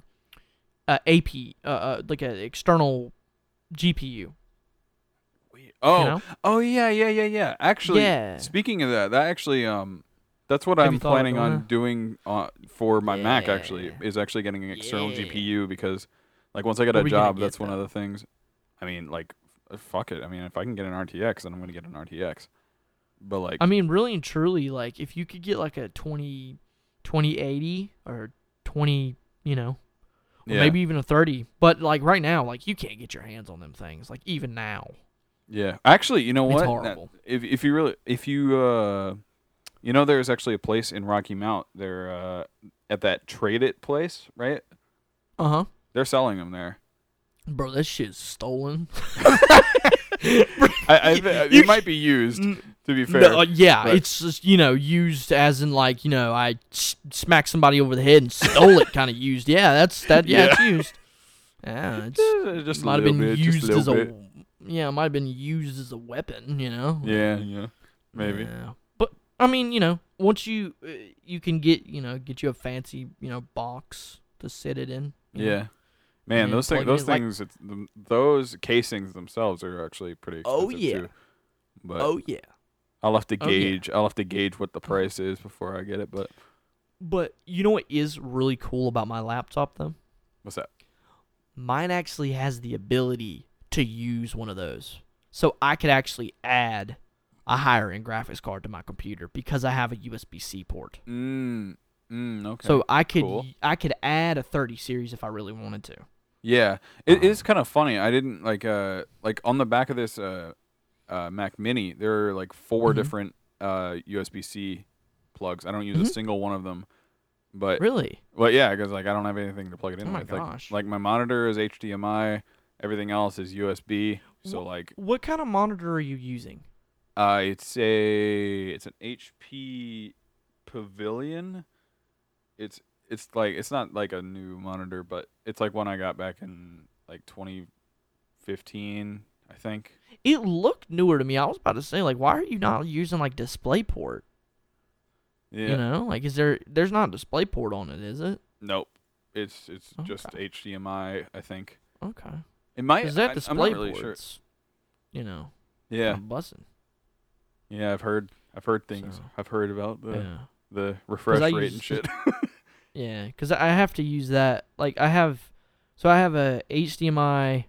a AP uh, uh like an external G P U. Oh, you know? oh yeah yeah yeah yeah. Actually, yeah. Speaking of that, that actually um that's what Have I'm planning on that? doing uh, for my yeah. Mac. Actually, is actually getting an external yeah. G P U, because like once I get a job, that's though? one of the things. I mean, like. Fuck it. I mean, if I can get an R T X, then I'm going to get an R T X. But, like... I mean, really and truly, like, if you could get, like, a twenty eighty or twenty, you know, yeah. maybe even a thirty. But, like, right now, like, you can't get your hands on them things, like, even now. Yeah. Actually, you know it's what? It's horrible. That, if, if you really... If you, uh... You know, there's actually a place in Rocky Mount. They're, uh... At that Trade-It place, right? Uh-huh. They're selling them there. Bro, that shit's stolen. I, I th- it might be used, to be fair. No, uh, yeah, but. It's just, you know, used as in, like, you know, I s- smacked somebody over the head and stole it kind of used. Yeah, that's that. Yeah, yeah. It's used. Yeah, it's, just it might have been bit, used a as a bit. Yeah, it might have been used as a weapon, you know? Yeah, yeah, maybe. Yeah. But, I mean, you know, once you, uh, you can get, you know, get you a fancy, you know, box to sit it in. Yeah. Know? Man, those things, those things, like, it's, those casings themselves are actually pretty expensive. Oh yeah, too. But oh yeah. I'll have to gauge. Oh, yeah. I'll have to gauge what the price is before I get it. But, but you know what is really cool about my laptop though? What's that? Mine actually has the ability to use one of those, so I could actually add a higher end graphics card to my computer because I have a U S B C port. Mm. Mm. Okay. So I could cool. I could add a thirty series if I really wanted to. Yeah, it is kind of funny. I didn't, like, uh, like on the back of this uh, uh, Mac Mini, there are, like, four mm-hmm. different uh, U S B C plugs. I don't use mm-hmm. a single one of them. But really? Well, yeah, because like I don't have anything to plug it in. Oh my with. gosh! Like, like my monitor is H D M I. Everything else is U S B. So Wh- like, what kind of monitor are you using? Uh, it's a it's an H P Pavilion. It's it's like it's not like a new monitor, but it's like one I got back in like twenty fifteen, I think. It looked newer to me. I was about to say, like, why are you not using like DisplayPort? Yeah. You know, like, is there? There's not a DisplayPort on it, is it? Nope. It's it's okay. just H D M I, I think. Okay. It might. Is that I, display really ports? Sure. You know. Yeah. Kind of buzzing. Yeah, I've heard. I've heard things. So, I've heard about the yeah. the refresh rate use, and shit. Yeah, because I have to use that. Like, I have, so I have a H D M I,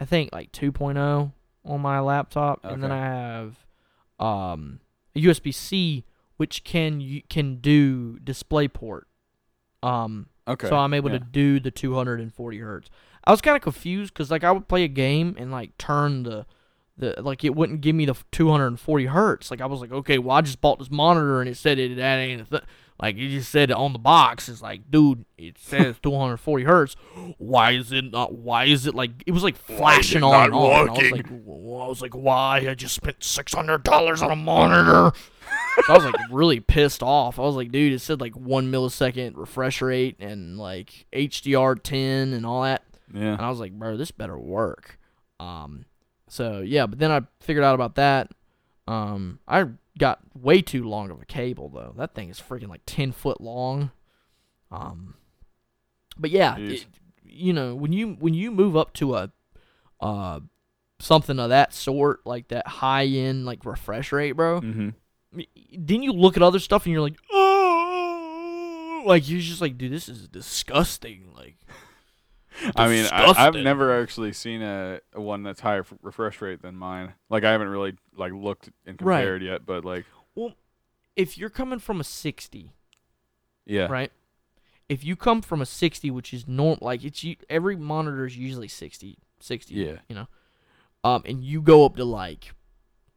I think like two point oh on my laptop, okay. and then I have um a U S B C. Which can you can do DisplayPort, um. Okay. So I'm able yeah. to do the two hundred forty hertz. I was kind of confused because like I would play a game and like turn the, the like it wouldn't give me the two hundred forty hertz. Like I was like, okay, well I just bought this monitor and it said it that ain't a th-. Like you just said it on the box. It's like, dude, it says two hundred forty hertz. Why is it not? Why is it like it was like flashing on and on? And I was like, I was like, why? I just spent six hundred dollars on a monitor. So I was like really pissed off. I was like, dude, it said like one millisecond refresh rate and like H D R ten and all that. Yeah. And I was like, bro, this better work. Um. So yeah, but then I figured out about that. Um. I got way too long of a cable though. That thing is freaking like ten foot long. Um. But yeah, it, you know when you when you move up to a, uh, something of that sort, like that high end like refresh rate, bro. Mm-hmm. Then you look at other stuff and you're like, oh, like you're just like, dude, this is disgusting. Like, disgusting. I mean, I, I've never actually seen a, a one that's higher f- refresh rate than mine. Like, I haven't really like looked and compared right. yet, but like, well, if you're coming from a sixty, yeah, right. If you come from a sixty, which is normal, like it's every monitor is usually sixty, sixty, yeah, you know, um, and you go up to like.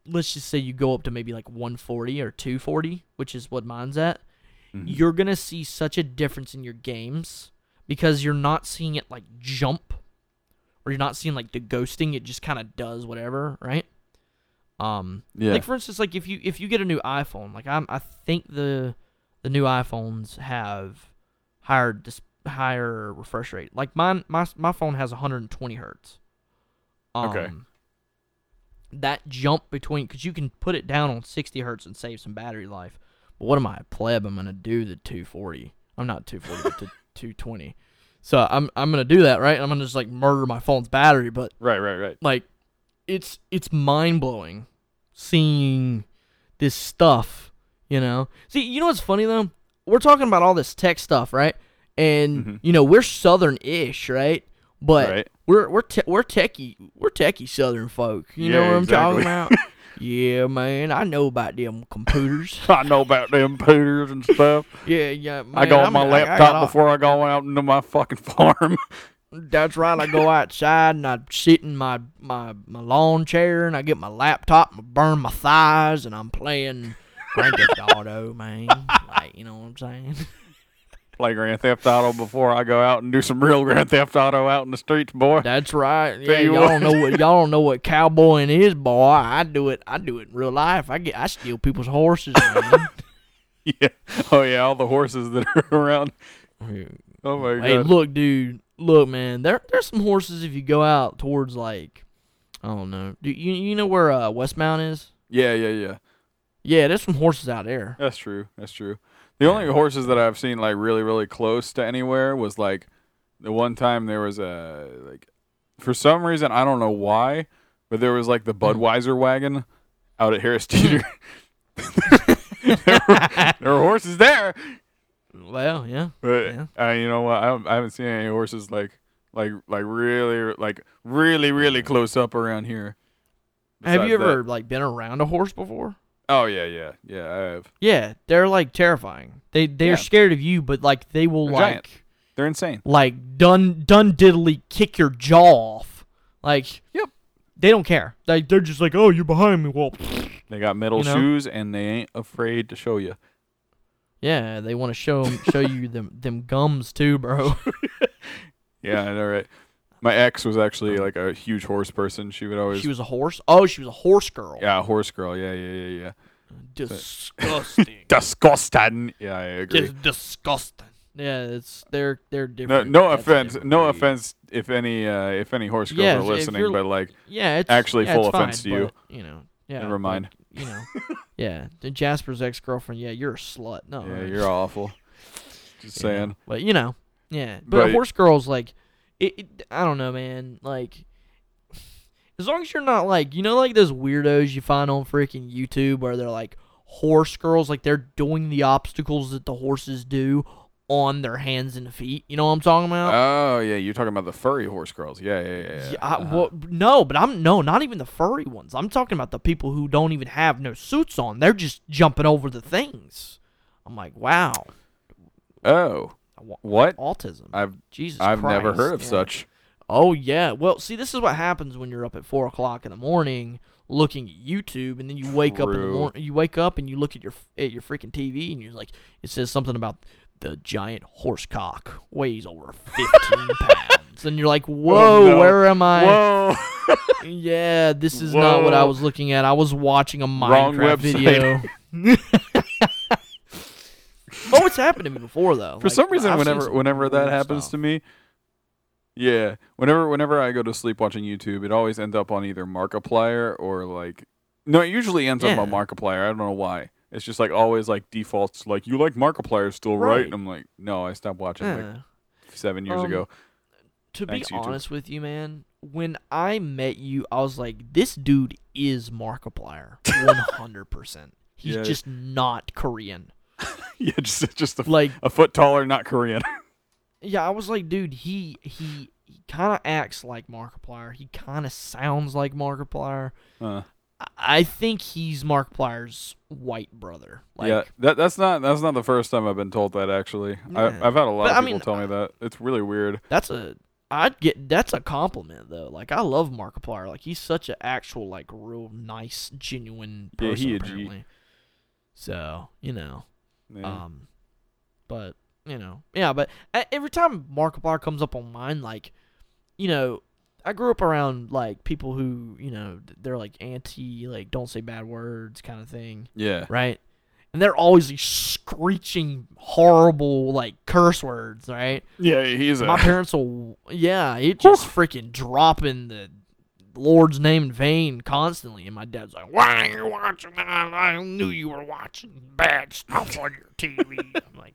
Let's just say you go up to maybe like one forty or two forty, which is what mine's at, mm-hmm. you're going to see such a difference in your games because you're not seeing it like jump or you're not seeing like the ghosting. It just kind of does whatever, right? Um, yeah. Like for instance, like if you if you get a new iPhone, like I'm, I think the the new iPhones have higher dis- higher refresh rate. Like mine, my my phone has one hundred twenty hertz. Um, okay. That jump between, because you can put it down on sixty hertz and save some battery life. But what am I, a pleb? I'm going to do the two forty. I'm not two forty, but two twenty. So I'm I'm going to do that, right? I'm going to just like murder my phone's battery. But right, right, right. Like, it's it's mind blowing seeing this stuff, you know? See, you know what's funny though? We're talking about all this tech stuff, right? And, mm-hmm. you know, we're Southern-ish, right? But right. we're we're te- we're techie we're techie Southern folk. You yeah, know what exactly. I'm talking about? Yeah, man, I know about them computers. I know about them computers and stuff. Yeah, yeah. Man, I go on I mean, my laptop I got before I go out into my fucking farm. That's right. I go outside and I sit in my, my, my lawn chair and I get my laptop and I burn my thighs and I'm playing Grand Theft Auto, man. Like, you know what I'm saying? Play Grand Theft Auto before I go out and do some real Grand Theft Auto out in the streets, boy. That's right. Yeah, y'all what. don't know what y'all don't know what cowboying is, boy. I do it. I do it in real life. I get I steal people's horses. Man. Yeah. Oh yeah. All the horses that are around. Oh my hey, god. Hey, look, dude. Look, man. There there's some horses if you go out towards like I don't know. Do you you know where uh, Westmount is? Yeah, yeah, yeah. Yeah, there's some horses out there. That's true. That's true. The only horses that I've seen like really, really close to anywhere was like the one time there was a like for some reason I don't know why, but there was like the Budweiser wagon out at Harris Teeter. there, were, there were horses there. Well, yeah. But yeah. Uh, you know what? I, don't, I haven't seen any horses like like like really like really really close up around here. Have you ever that. like been around a horse before? Oh, yeah, yeah, yeah, I have. Yeah, they're, like, terrifying. They, they're yeah. scared of you, but, like, they will, they're like... Giant. They're insane. Like, dun, dun diddly kick your jaw off. Like... Yep. They don't care. Like, they're just like, oh, you're behind me. Well, They got metal you know? shoes, and they ain't afraid to show you. Yeah, they want to show show you them them gums too, bro. Yeah, I know, right? My ex was actually like a huge horse person. She would always. She was a horse. Oh, she was a horse girl. Yeah, a horse girl. Yeah, yeah, yeah, yeah. Disgusting. Disgusting. Yeah, I agree. Just disgusting. Yeah, it's they're they're different. No, no offense, no offense. If any, uh, if any horse girls yeah, are listening, but like, yeah, it's, actually, yeah, full it's offense fine, to but, you. You know, yeah. Never mind. But, you know, yeah. Jasper's ex-girlfriend. Yeah, you're a slut. No. Yeah, you're awful. Just yeah, saying. But you know, yeah. But, but horse girls, like, it, it. I don't know, man. Like, as long as you're not like, you know, like those weirdos you find on freaking YouTube where they're like horse girls, like they're doing the obstacles that the horses do on their hands and feet. You know what I'm talking about? Oh, yeah. You're talking about the furry horse girls. Yeah, yeah, yeah. yeah. yeah I, uh-huh. well, no, but I'm no, not even the furry ones. I'm talking about the people who don't even have no suits on. They're just jumping over the things. I'm like, wow. Oh. What? Autism. I've, Jesus I've Christ. I've never heard of yeah. such. Oh, yeah. Well, see, this is what happens when you're up at four o'clock in the morning looking at YouTube, and then you wake True. up in the morning. You wake up and you look at your at your freaking T V, and you're like, it says something about the giant horse cock weighs over fifteen pounds, and you're like, "Whoa, oh, no. where am I?" Whoa. yeah, this is Whoa. not what I was looking at. I was watching a Minecraft video. oh, it's happened to me before though. For like, some reason, I've whenever whenever that happens stuff. to me, yeah, whenever whenever I go to sleep watching YouTube, it always ends up on either Markiplier or like, no, it usually ends yeah. up on Markiplier. I don't know why. It's just, like, always, like, defaults, like, you like Markiplier still, right? right? And I'm like, no, I stopped watching, yeah. like, seven years um, ago. To Thanks, be honest YouTube. with you, man, when I met you, I was like, this dude is Markiplier, one hundred percent. He's yeah. just not Korean. yeah, just just a, like, a foot taller, not Korean. yeah, I was like, dude, he he, he kind of acts like Markiplier. He kind of sounds like Markiplier. Uh I think he's Markiplier's white brother. Like, yeah, that, that's not that's not the first time I've been told that. Actually, yeah. I, I've had a lot but, of people I mean, tell me I, that. It's really weird. That's a I'd get that's a compliment though. Like, I love Markiplier. Like, he's such an actual, like, real nice, genuine person. Yeah, he apparently. A G. So you know, yeah. um, but you know, yeah. But every time Markiplier comes up on mine, like, you know. I grew up around, like, people who, you know, they're, like, anti, like, don't say bad words kind of thing. Yeah. Right? And they're always these screeching, horrible, like, curse words, right? Yeah, he's a... My parents will... Yeah, it just freaking dropping the Lord's name in vain constantly. And my dad's like, why are you watching that? I knew you were watching bad stuff on your T V. I'm like...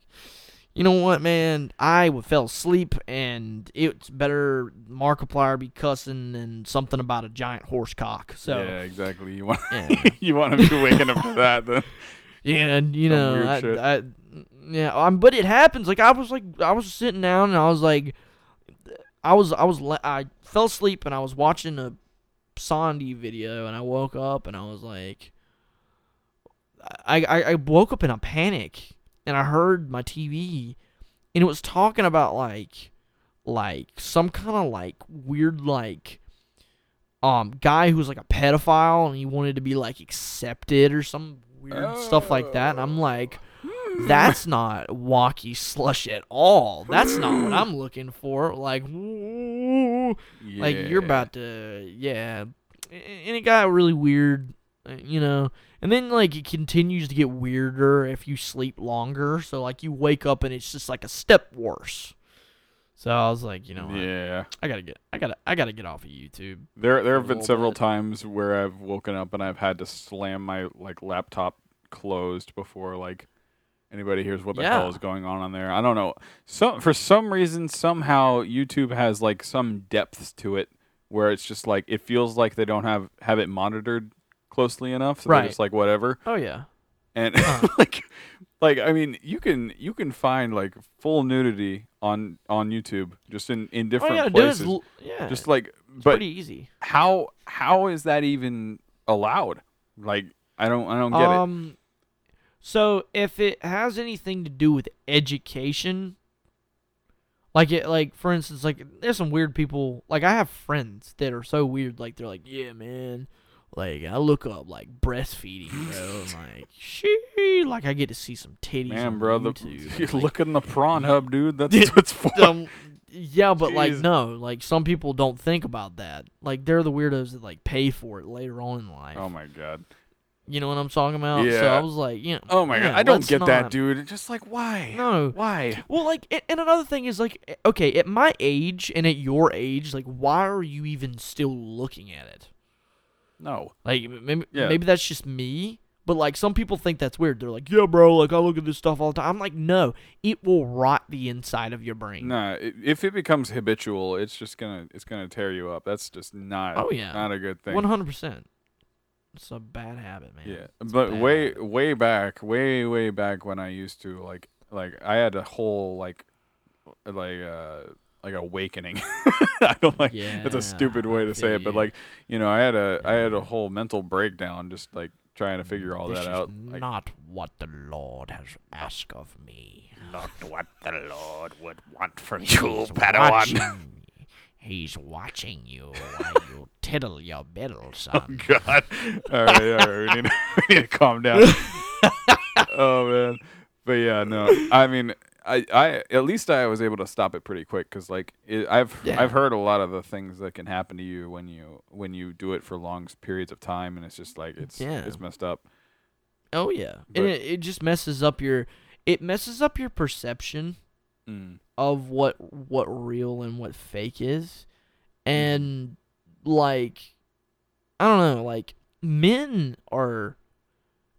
You know what, man? I fell asleep, and it's better Markiplier be cussing than something about a giant horse cock. So yeah, exactly. You want yeah. you want him to be waking up to that, then. Yeah, and you Some know, I, shit. I, yeah, um, but it happens. Like I was like, I was sitting down, and I was like, I was, I was, I fell asleep, and I was watching a Sandy video, and I woke up, and I was like, I, I, I woke up in a panic. And I heard my T V, and it was talking about, like, like some kind of, like, weird, like, um, guy who was, like, a pedophile, and he wanted to be, like, accepted or some weird oh. stuff like that. And I'm like, that's not wacky slush at all. That's not what I'm looking for. Like, yeah. like, you're about to, yeah. And it got really weird, you know. And then, like, it continues to get weirder if you sleep longer. So, like, you wake up and it's just, like, a step worse. So I was like, you know, yeah, I, I gotta get, I gotta, I gotta get off of YouTube. There, there have been several bit. times where I've woken up and I've had to slam my, like, laptop closed before, like, anybody hears what the yeah. hell is going on on there. I don't know. Some for some reason, somehow YouTube has, like, some depth to it where it's just like it feels like they don't have have it monitored closely enough, so right. they're just like whatever. Oh yeah, and uh. like, like I mean, you can you can find like full nudity on, on YouTube, just in, in different oh, yeah, places. L- yeah, just like it's but pretty easy. How how is that even allowed? Like I don't I don't get um, it. So if it has anything to do with education, like it like for instance, like there's some weird people. Like I have friends that are so weird. Like they're like, yeah, man. Like, I look up, like, breastfeeding, bro. I'm like, she, like, I get to see some titties. Man, bro, the, you're like, looking the Prawn Hub, dude. That's dude, what's for. Um, yeah, but, Jeez. like, no. Like, some people don't think about that. Like, they're the weirdos that, like, pay for it later on in life. Oh, my God. You know what I'm talking about? Yeah. So I was like, you know, oh, my yeah, God. I don't get not. that, dude. Just, like, why? No. Why? Well, like, and another thing is, like, okay, at my age and at your age, like, why are you even still looking at it? No. Like, maybe, yeah. maybe that's just me, but, like, some people think that's weird. They're like, yeah, bro, like, I look at this stuff all the time. I'm like, no, it will rot the inside of your brain. Nah, if it becomes habitual, it's just gonna it's gonna tear you up. That's just not, oh, yeah. not a good thing. one hundred percent. It's a bad habit, man. Yeah, it's but way, habit. way back, way, way back when I used to, like, like I had a whole, like, like, uh... like awakening. I don't like yeah, that's a stupid way to say it, but like, you know, I had a I had a whole mental breakdown just like trying to figure all this that is out. Like, not what the Lord has asked of me. Not what the Lord would want from you, Padawan. He's watching you while you tiddle your biddle, son. Oh God. All right, all right. We need, we need to calm down. Oh man. But yeah, no. I mean I, I at least I was able to stop it pretty quick because like it, I've yeah. I've heard a lot of the things that can happen to you when you when you do it for long periods of time and it's just like it's yeah. it's messed up. Oh yeah, but, and it, it just messes up your it messes up your perception mm. of what what real and what fake is, and like I don't know, like men are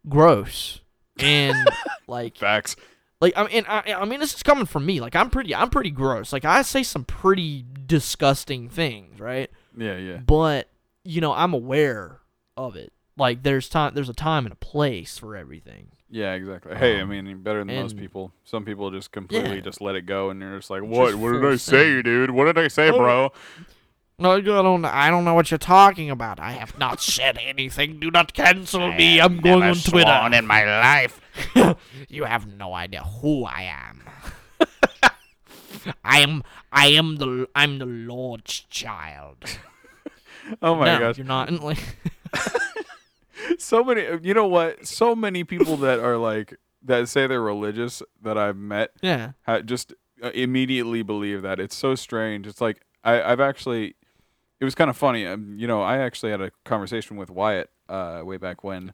gross and like facts. Like I mean, I, I mean, this is coming from me. Like I'm pretty, I'm pretty gross. Like I say some pretty disgusting things, right? Yeah, yeah. But you know, I'm aware of it. Like there's time, there's a time and a place for everything. Yeah, exactly. Um, hey, I mean, you're better than and, most people. Some people just completely yeah. just let it go, and you're just like, what? Just what did I say, dude? What did I say, oh. bro? No, I don't. I don't know what you're talking about. I have not said anything. Do not cancel I me. I'm going on Twitter. Sworn in my life. You have no idea who I am. I am. I am the. I'm the Lord's child. Oh my no, gosh! You're not. Like so many. You know what? So many people that are like that say they're religious that I've met. Yeah. Just immediately believe that. It's so strange. It's like I, I've actually. It was kind of funny, um, you know. I actually had a conversation with Wyatt uh, way back when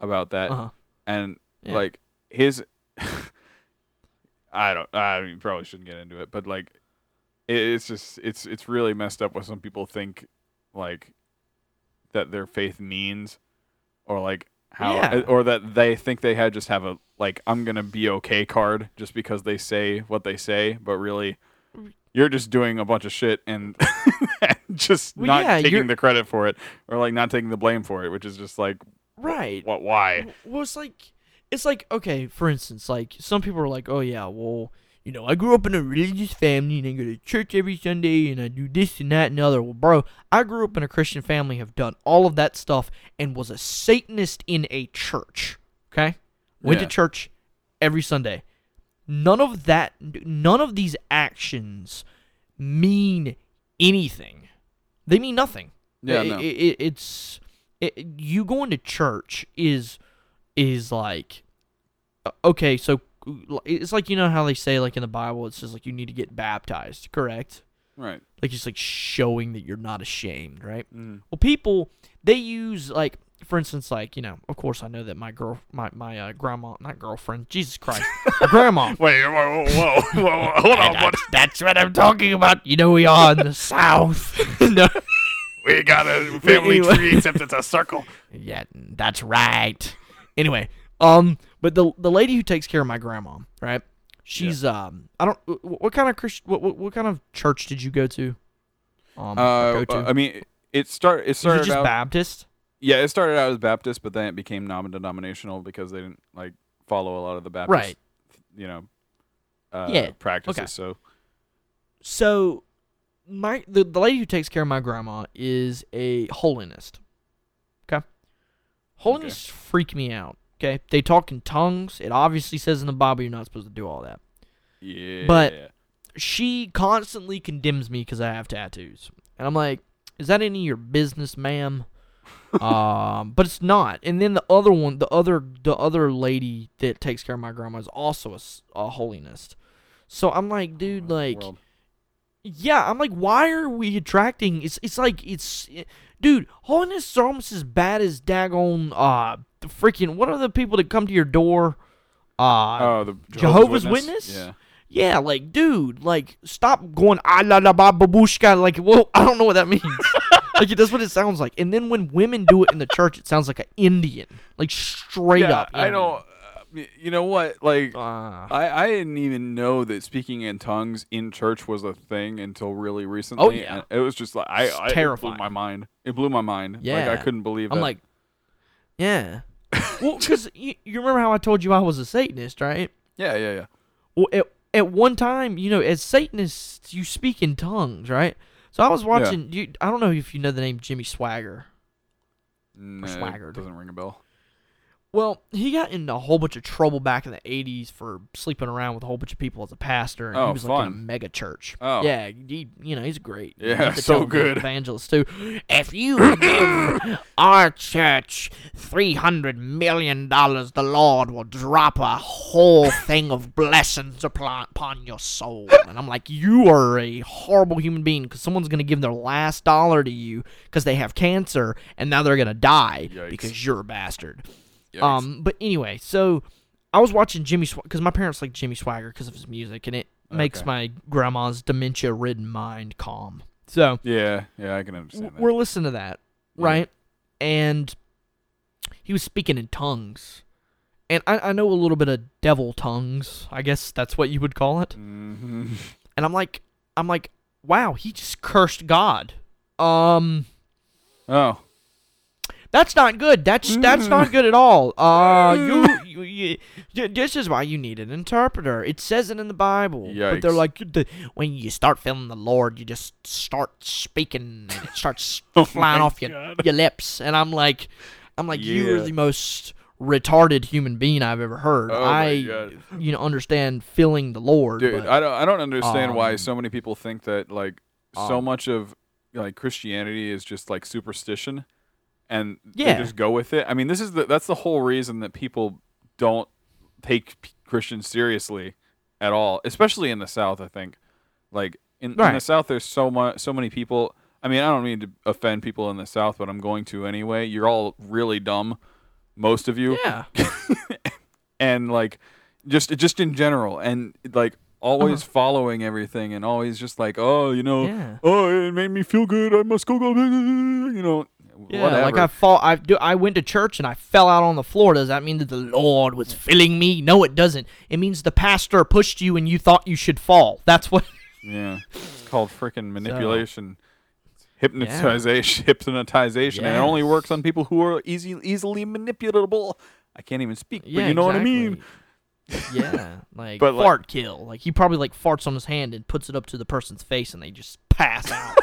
about that, uh-huh. and yeah. like his, I don't, I mean, probably shouldn't get into it, but like, it, it's just, it's, it's really messed up what some people think, like, that their faith means, or like how, yeah. or that they think they had just have a like I'm gonna be okay card just because they say what they say, but really. You're just doing a bunch of shit and just well, not yeah, taking you're... the credit for it or like not taking the blame for it, which is just like right. What? Why? Well, it's like it's like okay. For instance, like some people are like, oh yeah, well, you know, I grew up in a religious family and I go to church every Sunday and I do this and that and the other. Well, bro, I grew up in a Christian family, have done all of that stuff, and was a Satanist in a church. Okay, went yeah. to church every Sunday. None of that, none of these actions mean anything. They mean nothing. Yeah, it, no. it, it, it's it, you going to church is is like okay. So it's like you know how they say like in the Bible it says like you need to get baptized, correct? Right. Like just like showing that you're not ashamed, right? Mm. Well, people they use like for instance like you know of course I know that my girl my my uh, grandma not girlfriend Jesus Christ my grandma wait whoa whoa, whoa, whoa hold on I, that's what I'm talking about you know we are in the South no. we got a family tree except it's a circle yeah that's right anyway um but the the lady who takes care of my grandma right she's yeah. um I don't what kind of Christian what, what what kind of church did you go to um uh, go to? I mean it start it started Was it just out- Baptist. Yeah, it started out as Baptist, but then it became non-denominational because they didn't like follow a lot of the Baptist, right. you know, uh, yeah. practices. Okay. So, so my the, the lady who takes care of my grandma is a holinist. Okay, holinists okay. freak me out. Okay, they talk in tongues. It obviously says in the Bible you're not supposed to do all that. Yeah, but she constantly condemns me because I have tattoos, and I'm like, "Is that any of your business, ma'am?" um, but it's not. And then the other one, the other, the other lady that takes care of my grandma is also a, a holiness. So I'm like, dude, like, World. yeah, I'm like, why are we attracting? It's, it's like, it's, it, dude, holiness is almost as bad as daggone, uh, the freaking, what are the people that come to your door? Uh, oh, the Jehovah's, Jehovah's Witness? Witness? Yeah. Yeah, like, dude, like, stop going, ah, la, la, ba, babushka, like, well, I don't know what that means. Like, that's what it sounds like. And then when women do it in the church, it sounds like an Indian. Like, straight yeah, up. Indian. I don't, uh, you know what, like, uh, I, I didn't even know that speaking in tongues in church was a thing until really recently. Oh, yeah. And it was just like, I, I terrifying. It blew my mind. It blew my mind. Yeah. Like, I couldn't believe it. I'm that. like, yeah. Well, because you, you remember how I told you I was a Satanist, right? Yeah, yeah, yeah. Well, it... At one time, you know, as Satanists, you speak in tongues, right? So I was watching, yeah. you, I don't know if you know the name Jimmy Swaggart. No, Swaggart doesn't ring a bell. Well, he got into a whole bunch of trouble back in the eighties for sleeping around with a whole bunch of people as a pastor. And oh, he was fun. like in a mega church. Oh. Yeah, he, you know, he's great. Yeah, he's so good. Evangelist, too. If you give our church three hundred million dollars, the Lord will drop a whole thing of blessings upon your soul. And I'm like, you are a horrible human being because someone's going to give their last dollar to you because they have cancer and now they're going to die Yikes. because you're a bastard. Yikes. Um, but anyway, so I was watching Jimmy Swaggart because my parents like Jimmy Swaggart because of his music, and it okay. makes my grandma's dementia-ridden mind calm. So yeah, yeah, I can understand. W- that. We're listening to that, yeah. right? And he was speaking in tongues, and I, I know a little bit of devil tongues. I guess that's what you would call it. Mm-hmm. And I'm like, I'm like, wow, he just cursed God. Um. Oh. That's not good. That's that's not good at all. Uh, you, you, you, this is why you need an interpreter. It says it in the Bible. Yikes. But they're like, when you start feeling the Lord, you just start speaking, and it starts oh flying off your, your lips. And I'm like, I'm like, yeah. you are the most retarded human being I've ever heard. Oh I, God. you know, understand feeling the Lord. Dude, but, I don't, I don't understand um, why so many people think that like so um, much of like Christianity is just like superstition. And yeah. they just go with it. I mean, this is the that's the whole reason that people don't take p- Christians seriously at all, especially in the South. I think, like in, right. in the South, there's so much, so many people. I mean, I don't mean to offend people in the South, but I'm going to anyway. You're all really dumb, most of you. Yeah. And like, just just in general, and like. Always uh-huh. following everything and always just like, oh, you know, yeah. oh, it made me feel good. I must go, go, you know, yeah, whatever. Like I fall, I do. I went to church and I fell out on the floor. Does that mean that the Lord was filling me? No, it doesn't. It means the pastor pushed you and you thought you should fall. That's what. Yeah, it's called freaking manipulation, so, hypnotization, yeah. hypnotization, yes. And it only works on people who are easy, easily manipulable. I can't even speak, yeah, but you know exactly. what I mean. Yeah, like but fart like, kill. Like he probably like farts on his hand and puts it up to the person's face, and they just pass out.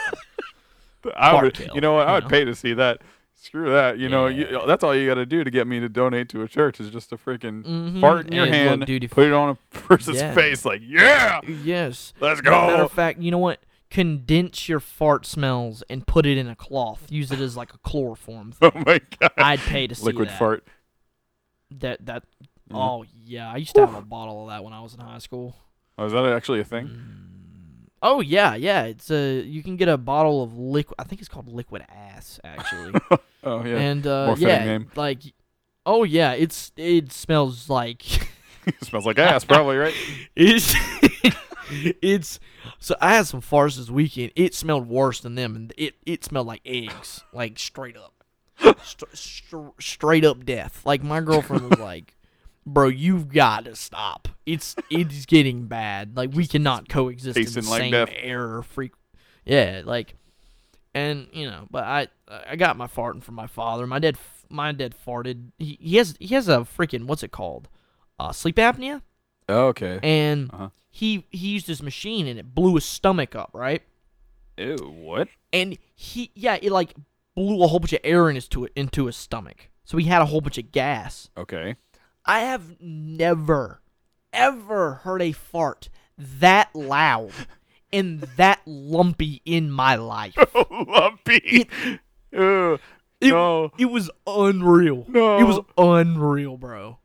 I fart would, kill, you know what? You I would know? pay to see that. Screw that. You yeah. know, you, that's all you got to do to get me to donate to a church is just a freaking mm-hmm. fart in your and hand, look, dude, if, put it on a person's yeah. face. Like yeah, yes, let's go. Matter of fact, you know what? Condense your fart smells and put it in a cloth. Use it as like a chloroform thing. Oh my God, I'd pay to see liquid that. fart. That that. Mm-hmm. Oh, yeah. I used to Oof. have a bottle of that when I was in high school. Oh, is that actually a thing? Mm. Oh, yeah, yeah. It's a, you can get a bottle of liquid. I think it's called liquid ass, actually. Oh, yeah. And, uh, More yeah, fitting name. Like, oh, yeah. It's It smells like... it smells like ass, probably, right? It's... It's so I had some farts this weekend. It smelled worse than them. And it, it smelled like eggs, like straight up. St- st- straight up death. Like, my girlfriend was like... Bro, you've got to stop. It's it's getting bad. Like we cannot coexist in the same like error freak. Yeah, like, and you know, but I I got my farting from my father. My dad my dad farted. He he has he has a freaking what's it called? Uh, sleep apnea. Oh, okay. And uh-huh. he he used his machine and it blew his stomach up, right? Ew, what? And he yeah, it like blew a whole bunch of air in his to it into his stomach. So he had a whole bunch of gas. Okay. I have never, ever heard a fart that loud and that lumpy in my life. Lumpy. It, uh, It, no. It was unreal. No. It was unreal, bro.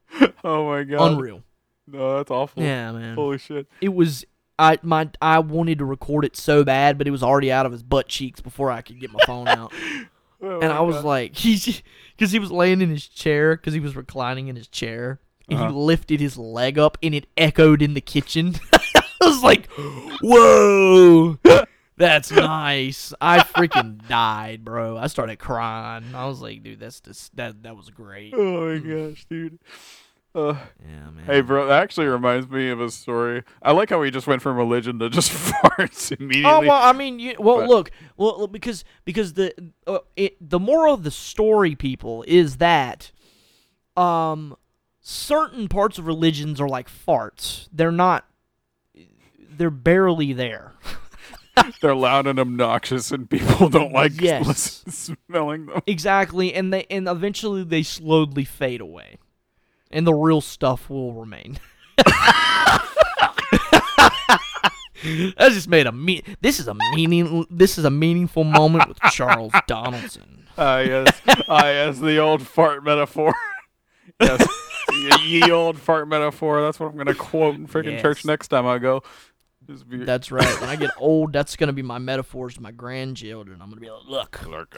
Oh, my God. Unreal. No, that's awful. Yeah, man. Holy shit. It was... I my I wanted to record it so bad, but it was already out of his butt cheeks before I could get my phone out. Oh, and I was God. like, he, because he was laying in his chair, because he was reclining in his chair, and uh-huh. he lifted his leg up, and it echoed in the kitchen. I was like, whoa, that's nice. I freaking died, bro. I started crying. I was like, dude, that's just, that that was great. Oh my gosh, dude. Uh, yeah, man. Hey, bro, that actually reminds me of a story. I like how we just went from religion to just farts immediately. Oh, well, I mean, you, well, but. look, well, because because the uh, it, the moral of the story, people, is that um, certain parts of religions are like farts. They're not, they're barely there. They're loud and obnoxious, and people don't like yes. listen, smelling them. Exactly, and they and eventually they slowly fade away. And the real stuff will remain. That just made a mean. This is a meaning. This is a meaningful moment with Charles Donaldson. Ah uh, yes, ah uh, yes, the old fart metaphor. Yes, ye old fart metaphor. That's what I'm gonna quote in freaking yes. church next time I go. Just be- that's right. When I get old, that's gonna be my metaphors to my grandchildren. I'm gonna be like, look, look,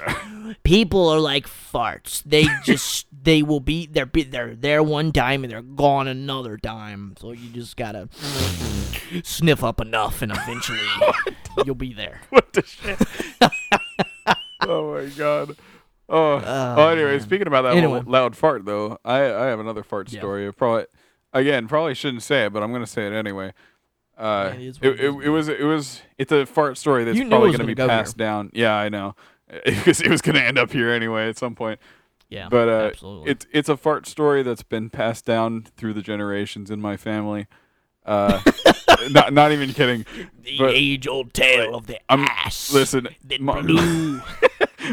people are like farts. They just, they will be, they're they're there one time and they're gone another time. So you just gotta sniff up enough, and eventually the, you'll be there. What the shit? Oh my God. Oh. Uh, oh. Anyway, man. Speaking about that anyway. loud fart, though, I I have another fart yeah. story. Probably again, probably shouldn't say it, but I'm gonna say it anyway. Uh, yeah, it, it, it, it was it was it's a fart story that's probably going to be passed down. Yeah, I know, because it, it was going to end up here anyway at some point. Yeah, but uh, absolutely. it's it's a fart story that's been passed down through the generations in my family. Uh, not not even kidding. The age old tale of the I'm, ass. Listen, my,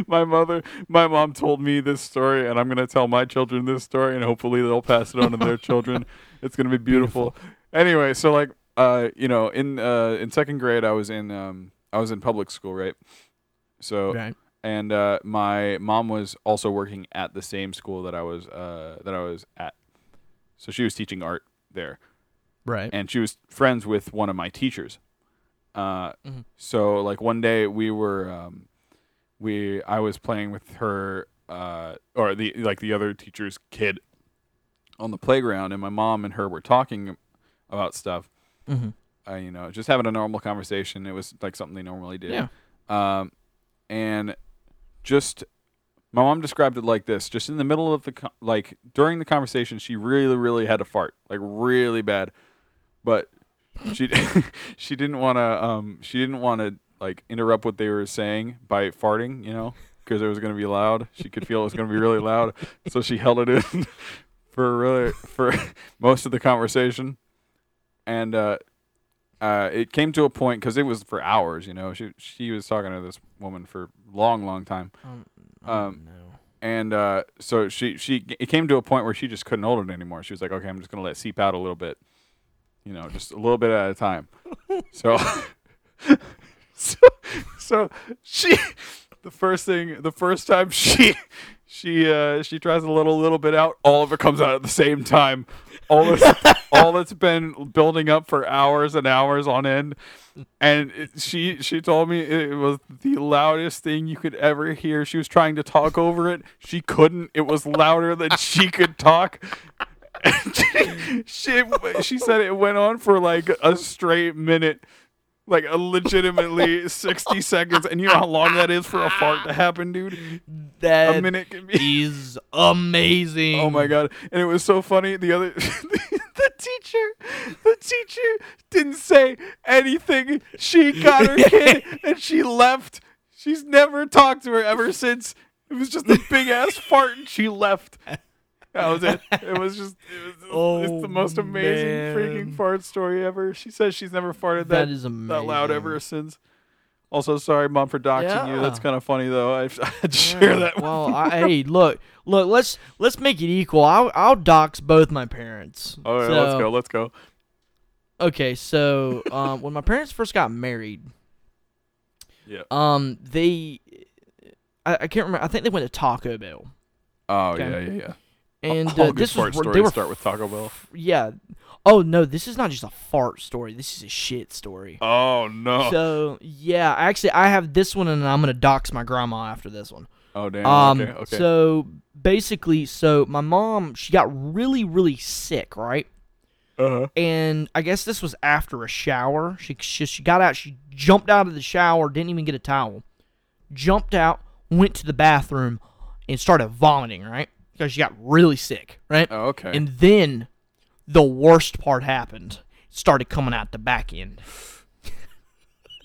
my mother, my mom told me this story, and I'm going to tell my children this story, and hopefully they'll pass it on to their children. It's going to be beautiful. beautiful. Anyway, so like. Uh, you know, in uh in second grade, I was in um I was in public school, right? So right. and uh, my mom was also working at the same school that I was uh that I was at, so she was teaching art there, right? And she was friends with one of my teachers. Uh, mm-hmm. so like one day we were um we I was playing with her uh or the like the other teacher's kid on the playground, and my mom and her were talking about stuff. Mm-hmm. Uh, you know, just having a normal conversation. It was like something they normally did. Yeah. Um, and just my mom described it like this: just in the middle of the co- like during the conversation, she really, really had to fart, like really bad. But she she didn't want to um she didn't want to like interrupt what they were saying by farting, you know, because it was going to be loud. She could feel it was going to be really loud, so she held it in for really for most of the conversation. And uh, uh, it came to a point because it was for hours, you know. She she was talking to this woman for a long, long time. Um, um, no. And uh, so she, she it came to a point where she just couldn't hold it anymore. She was like, okay, I'm just going to let it seep out a little bit. You know, just a little bit at a time. So, so so she, the first thing, the first time she she uh, she tries a little, little bit out, all of it comes out at the same time. All that's, all that's been building up for hours and hours on end. And it, she she told me it was the loudest thing you could ever hear. She was trying to talk over it. She couldn't. It was louder than she could talk. She, she, she said it went on for like a straight minute. Like a legitimately sixty seconds, and you know how long that is for a fart to happen, dude? That a minute can be. Is amazing. Oh my God. And it was so funny. The other the teacher the teacher didn't say anything. She got her kid and she left. She's never talked to her ever since. It was just a big ass fart and she left. That was it. It was just, it was, oh, it's the most amazing man. freaking fart story ever. She says she's never farted that, that, is that loud ever since. Also, sorry, Mom, for doxing yeah. you. That's kind of funny, though. I had to share that with well, I, hey, look, look, let's let's make it equal. I'll, I'll dox both my parents. Oh, right, so, let's go, let's go. Okay, so um, when my parents first got married, yeah, um, they... I, I can't remember. I think they went to Taco Bell. Oh, okay. yeah, yeah, yeah. And uh, this was they were start with Taco Bell. Yeah. Oh no, this is not just a fart story. This is a shit story. Oh no. So yeah, actually, I have this one, and I'm gonna dox my grandma after this one. Oh damn. Um, okay. Okay. So basically, so my mom, she got really, really sick, right? Uh huh. And I guess this was after a shower. She she she got out. She jumped out of the shower. Didn't even get a towel. Jumped out. Went to the bathroom, and started vomiting. Right. Because she got really sick, right? Oh, okay. And then the worst part happened. It started coming out the back end.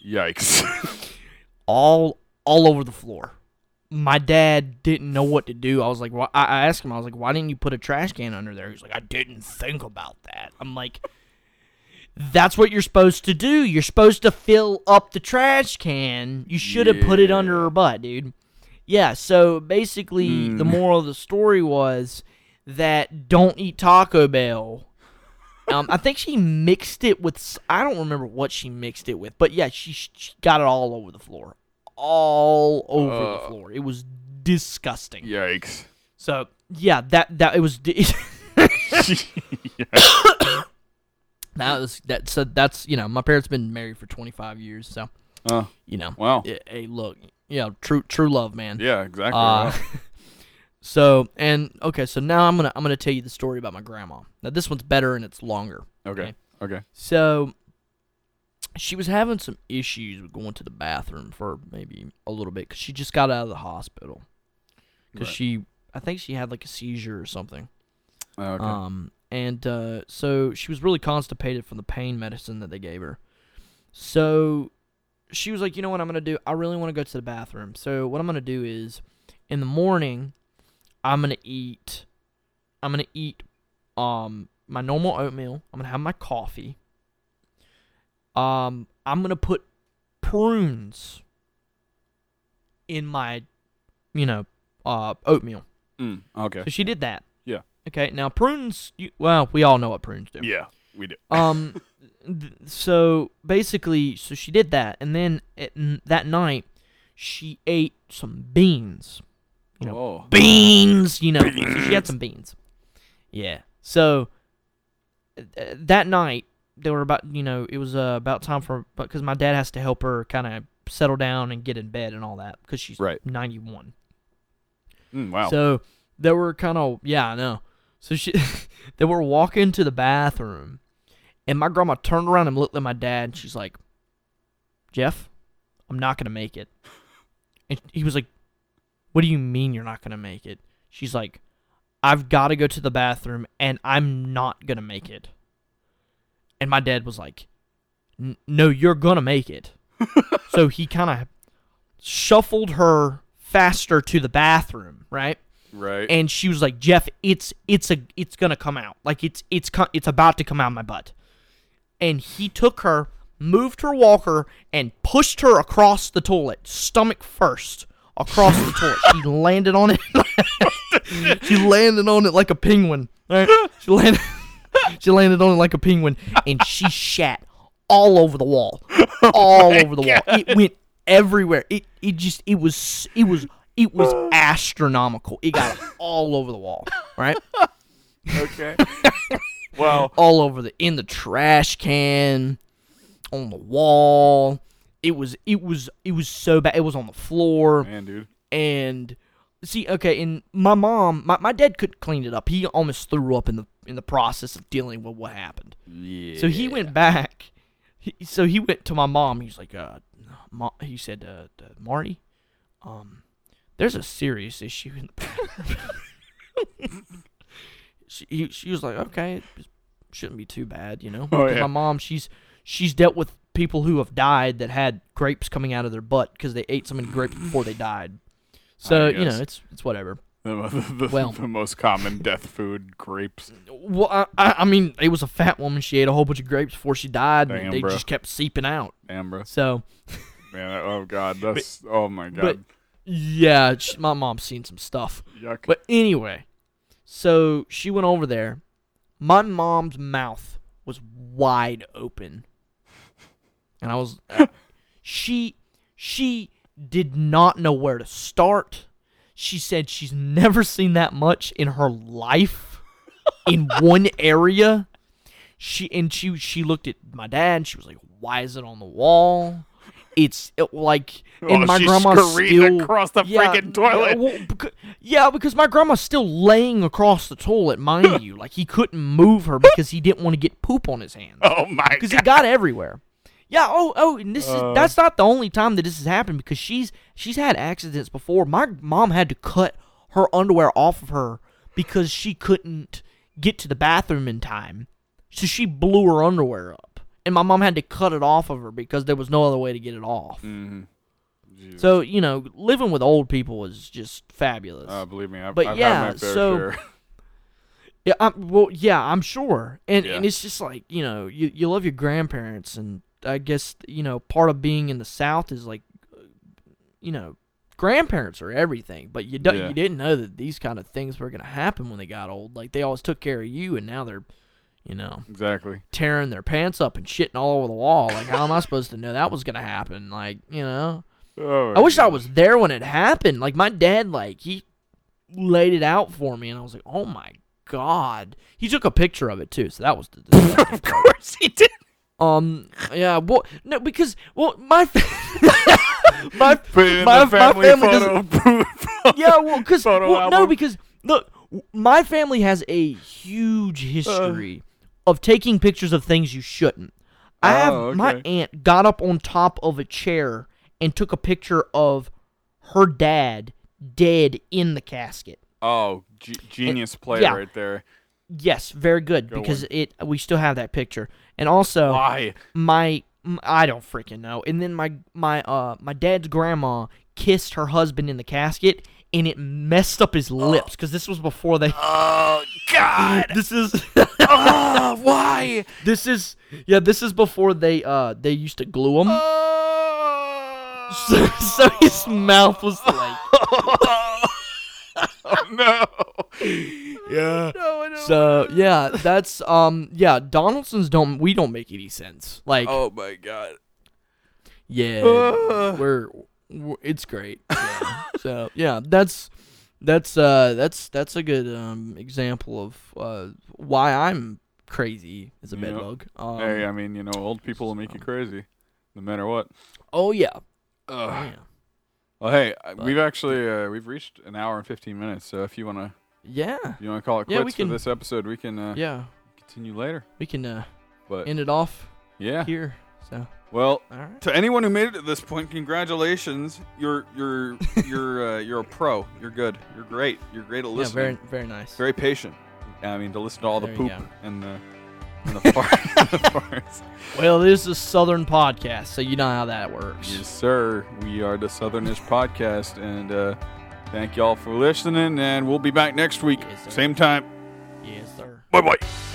Yikes. all all over the floor. My dad didn't know what to do. I was like, well, I, I asked him, I was like, why didn't you put a trash can under there? He's like, I didn't think about that. I'm like, that's what you're supposed to do. You're supposed to fill up the trash can. You should have yeah. put it under her butt, dude. Yeah, so basically mm. the moral of the story was that don't eat Taco Bell. Um, I think she mixed it with, I don't remember what she mixed it with, but yeah, she, she got it all over the floor. All over uh, the floor. It was disgusting. Yikes. So, yeah, that, that it was, di- that was, that, so that's, you know, my parents have been married for twenty-five years, so, uh, you know, wow. Hey, look. Yeah, true, true love, man. Yeah, exactly. Uh, right. So and okay, so now I'm gonna I'm gonna tell you the story about my grandma. Now this one's better and it's longer. Okay. Okay. okay. So she was having some issues with going to the bathroom for maybe a little bit because she just got out of the hospital because right. she I think she had like a seizure or something. Oh, okay. Um, and uh, so she was really constipated from the pain medicine that they gave her. So. She was like, you know what I'm going to do? I really want to go to the bathroom. So what I'm going to do is, in the morning, I'm going to eat, I'm going to eat um, my normal oatmeal. I'm going to have my coffee. Um, I'm going to put prunes in my, you know, uh, oatmeal. Mm, okay. So she did that. Yeah. Okay. Now, prunes, you, well, we all know what prunes do. Yeah, we do. Um. So, basically, so she did that, and then it, n- that night, she ate some beans. You know, oh. Beans, you know, beans. So she had some beans. Yeah. So, uh, that night, they were about, you know, it was uh, about time for, because my dad has to help her kind of settle down and get in bed and all that, because she's right. ninety-one. Mm, wow. So, they were kind of, yeah, I know. So, she, they were walking to the bathroom. And my grandma turned around and looked at my dad, and she's like, Jeff, I'm not going to make it. And he was like, what do you mean you're not going to make it? She's like, I've got to go to the bathroom, and I'm not going to make it. And my dad was like, no, you're going to make it. So he kind of shuffled her faster to the bathroom, right? Right. And she was like, Jeff, it's it's a it's going to come out. Like, it's it's co- it's about to come out of my butt. And he took her, moved her walker, and pushed her across the toilet, stomach first, across the toilet. She landed on it. She landed on it like a penguin. Right? She landed. She landed on it like a penguin, and she shat all over the wall, all oh over the God. wall. It went everywhere. It it just it was it was it was astronomical. It got all over the wall. Right? Okay. Wow. All over the in the trash can, on the wall. It was it was it was so bad. It was on the floor. Man, dude. And see, okay, and my mom, my, my dad couldn't clean it up. He almost threw up in the in the process of dealing with what happened. Yeah. So he went back. He, so he went to my mom. He was like, uh, Ma, he said, uh, uh, Marty, um, there's a serious issue in the. She, he, she was like, okay, it shouldn't be too bad, you know. Oh, yeah. My mom, she's she's dealt with people who have died that had grapes coming out of their butt because they ate so many grapes before they died. So you know, it's it's whatever. The, the, well, the most common death food, grapes. Well, I, I, I mean, it was a fat woman. She ate a whole bunch of grapes before she died, Damn, and they bro. just kept seeping out. Amber. So. Man, oh God, that's but, oh my God. But, yeah, she, my mom's seen some stuff. Yuck. But anyway. So she went over there. My mom's mouth was wide open, and I was. Uh, she she did not know where to start. She said she's never seen that much in her life in one area. She and she she looked at my dad and she was like, "Why is it on the wall?" It's it, like, and oh, my grandma still across the yeah, freaking toilet. Yeah, well, because, yeah, because my grandma's still laying across the toilet, mind you. Like, he couldn't move her because he didn't want to get poop on his hands. Oh my god! Because it got everywhere. Yeah. Oh. Oh. And this uh, is that's not the only time that this has happened, because she's she's had accidents before. My mom had to cut her underwear off of her because she couldn't get to the bathroom in time, so she blew her underwear up. And my mom had to cut it off of her because there was no other way to get it off. Mm-hmm. So, you know, living with old people is just fabulous. Uh, believe me, I've, but I've yeah, had my fair so, share. Yeah, I'm, well, yeah, I'm sure. And yeah. and it's just like, you know, you, you love your grandparents. And I guess, you know, part of being in the South is like, you know, grandparents are everything. But you, do, yeah. you didn't know that these kind of things were going to happen when they got old. Like, they always took care of you, and now they're... You know, exactly. Tearing their pants up and shitting all over the wall. Like, how am I supposed to know that was gonna happen? Like, you know, oh, I wish gosh. I was there when it happened. Like, my dad, like he laid it out for me, and I was like, oh my god. He took a picture of it too, so that was the. the of course he did. Um. Yeah. Well, no, because well, my fa- my my, my family, family photo doesn't. Yeah. Well, because well, no, because look, my family has a huge history. Uh. Of taking pictures of things you shouldn't. I have oh, okay. My aunt got up on top of a chair and took a picture of her dad dead in the casket. Oh, g- genius and, play yeah. right there. Yes, very good, good because one. it we still have that picture. And also, why? my I don't freaking know. And then my my uh my dad's grandma kissed her husband in the casket. And it messed up his lips, because this was before they... Oh, God! This is... Oh, why? This is... Yeah, this is before they uh they used to glue them. Oh. So, so his mouth was like... Oh, no! Yeah. No, so, yeah, that's... um Yeah, Donaldson's don't... We don't make any sense. Like... Oh, my God. Yeah. Uh. We're... It's great. Yeah. So yeah, that's that's uh that's that's a good um example of uh why I'm crazy as a bedbug. Um, hey, I mean, you know, old people will make so. you crazy, no matter what. Oh yeah. Oh yeah. Well, hey, but, we've actually uh, we've reached an hour and fifteen minutes. So if you wanna, yeah, if you wanna call it quits yeah, we can, for this episode, we can uh, yeah continue later. We can uh but, end it off yeah here. So. Well, right. To anyone who made it at this point, congratulations! You're you're you're uh, you're a pro. You're good. You're great. You're great at listening. Yeah, very very nice. Very patient. I mean, to listen to all there the poop and the and the, fart, and the farts. Well, this is a Southern podcast, so you know how that works. Yes, sir. We are the Southernish Podcast, and uh, thank y'all for listening. And we'll be back next week, yes, same time. Yes, sir. Bye bye.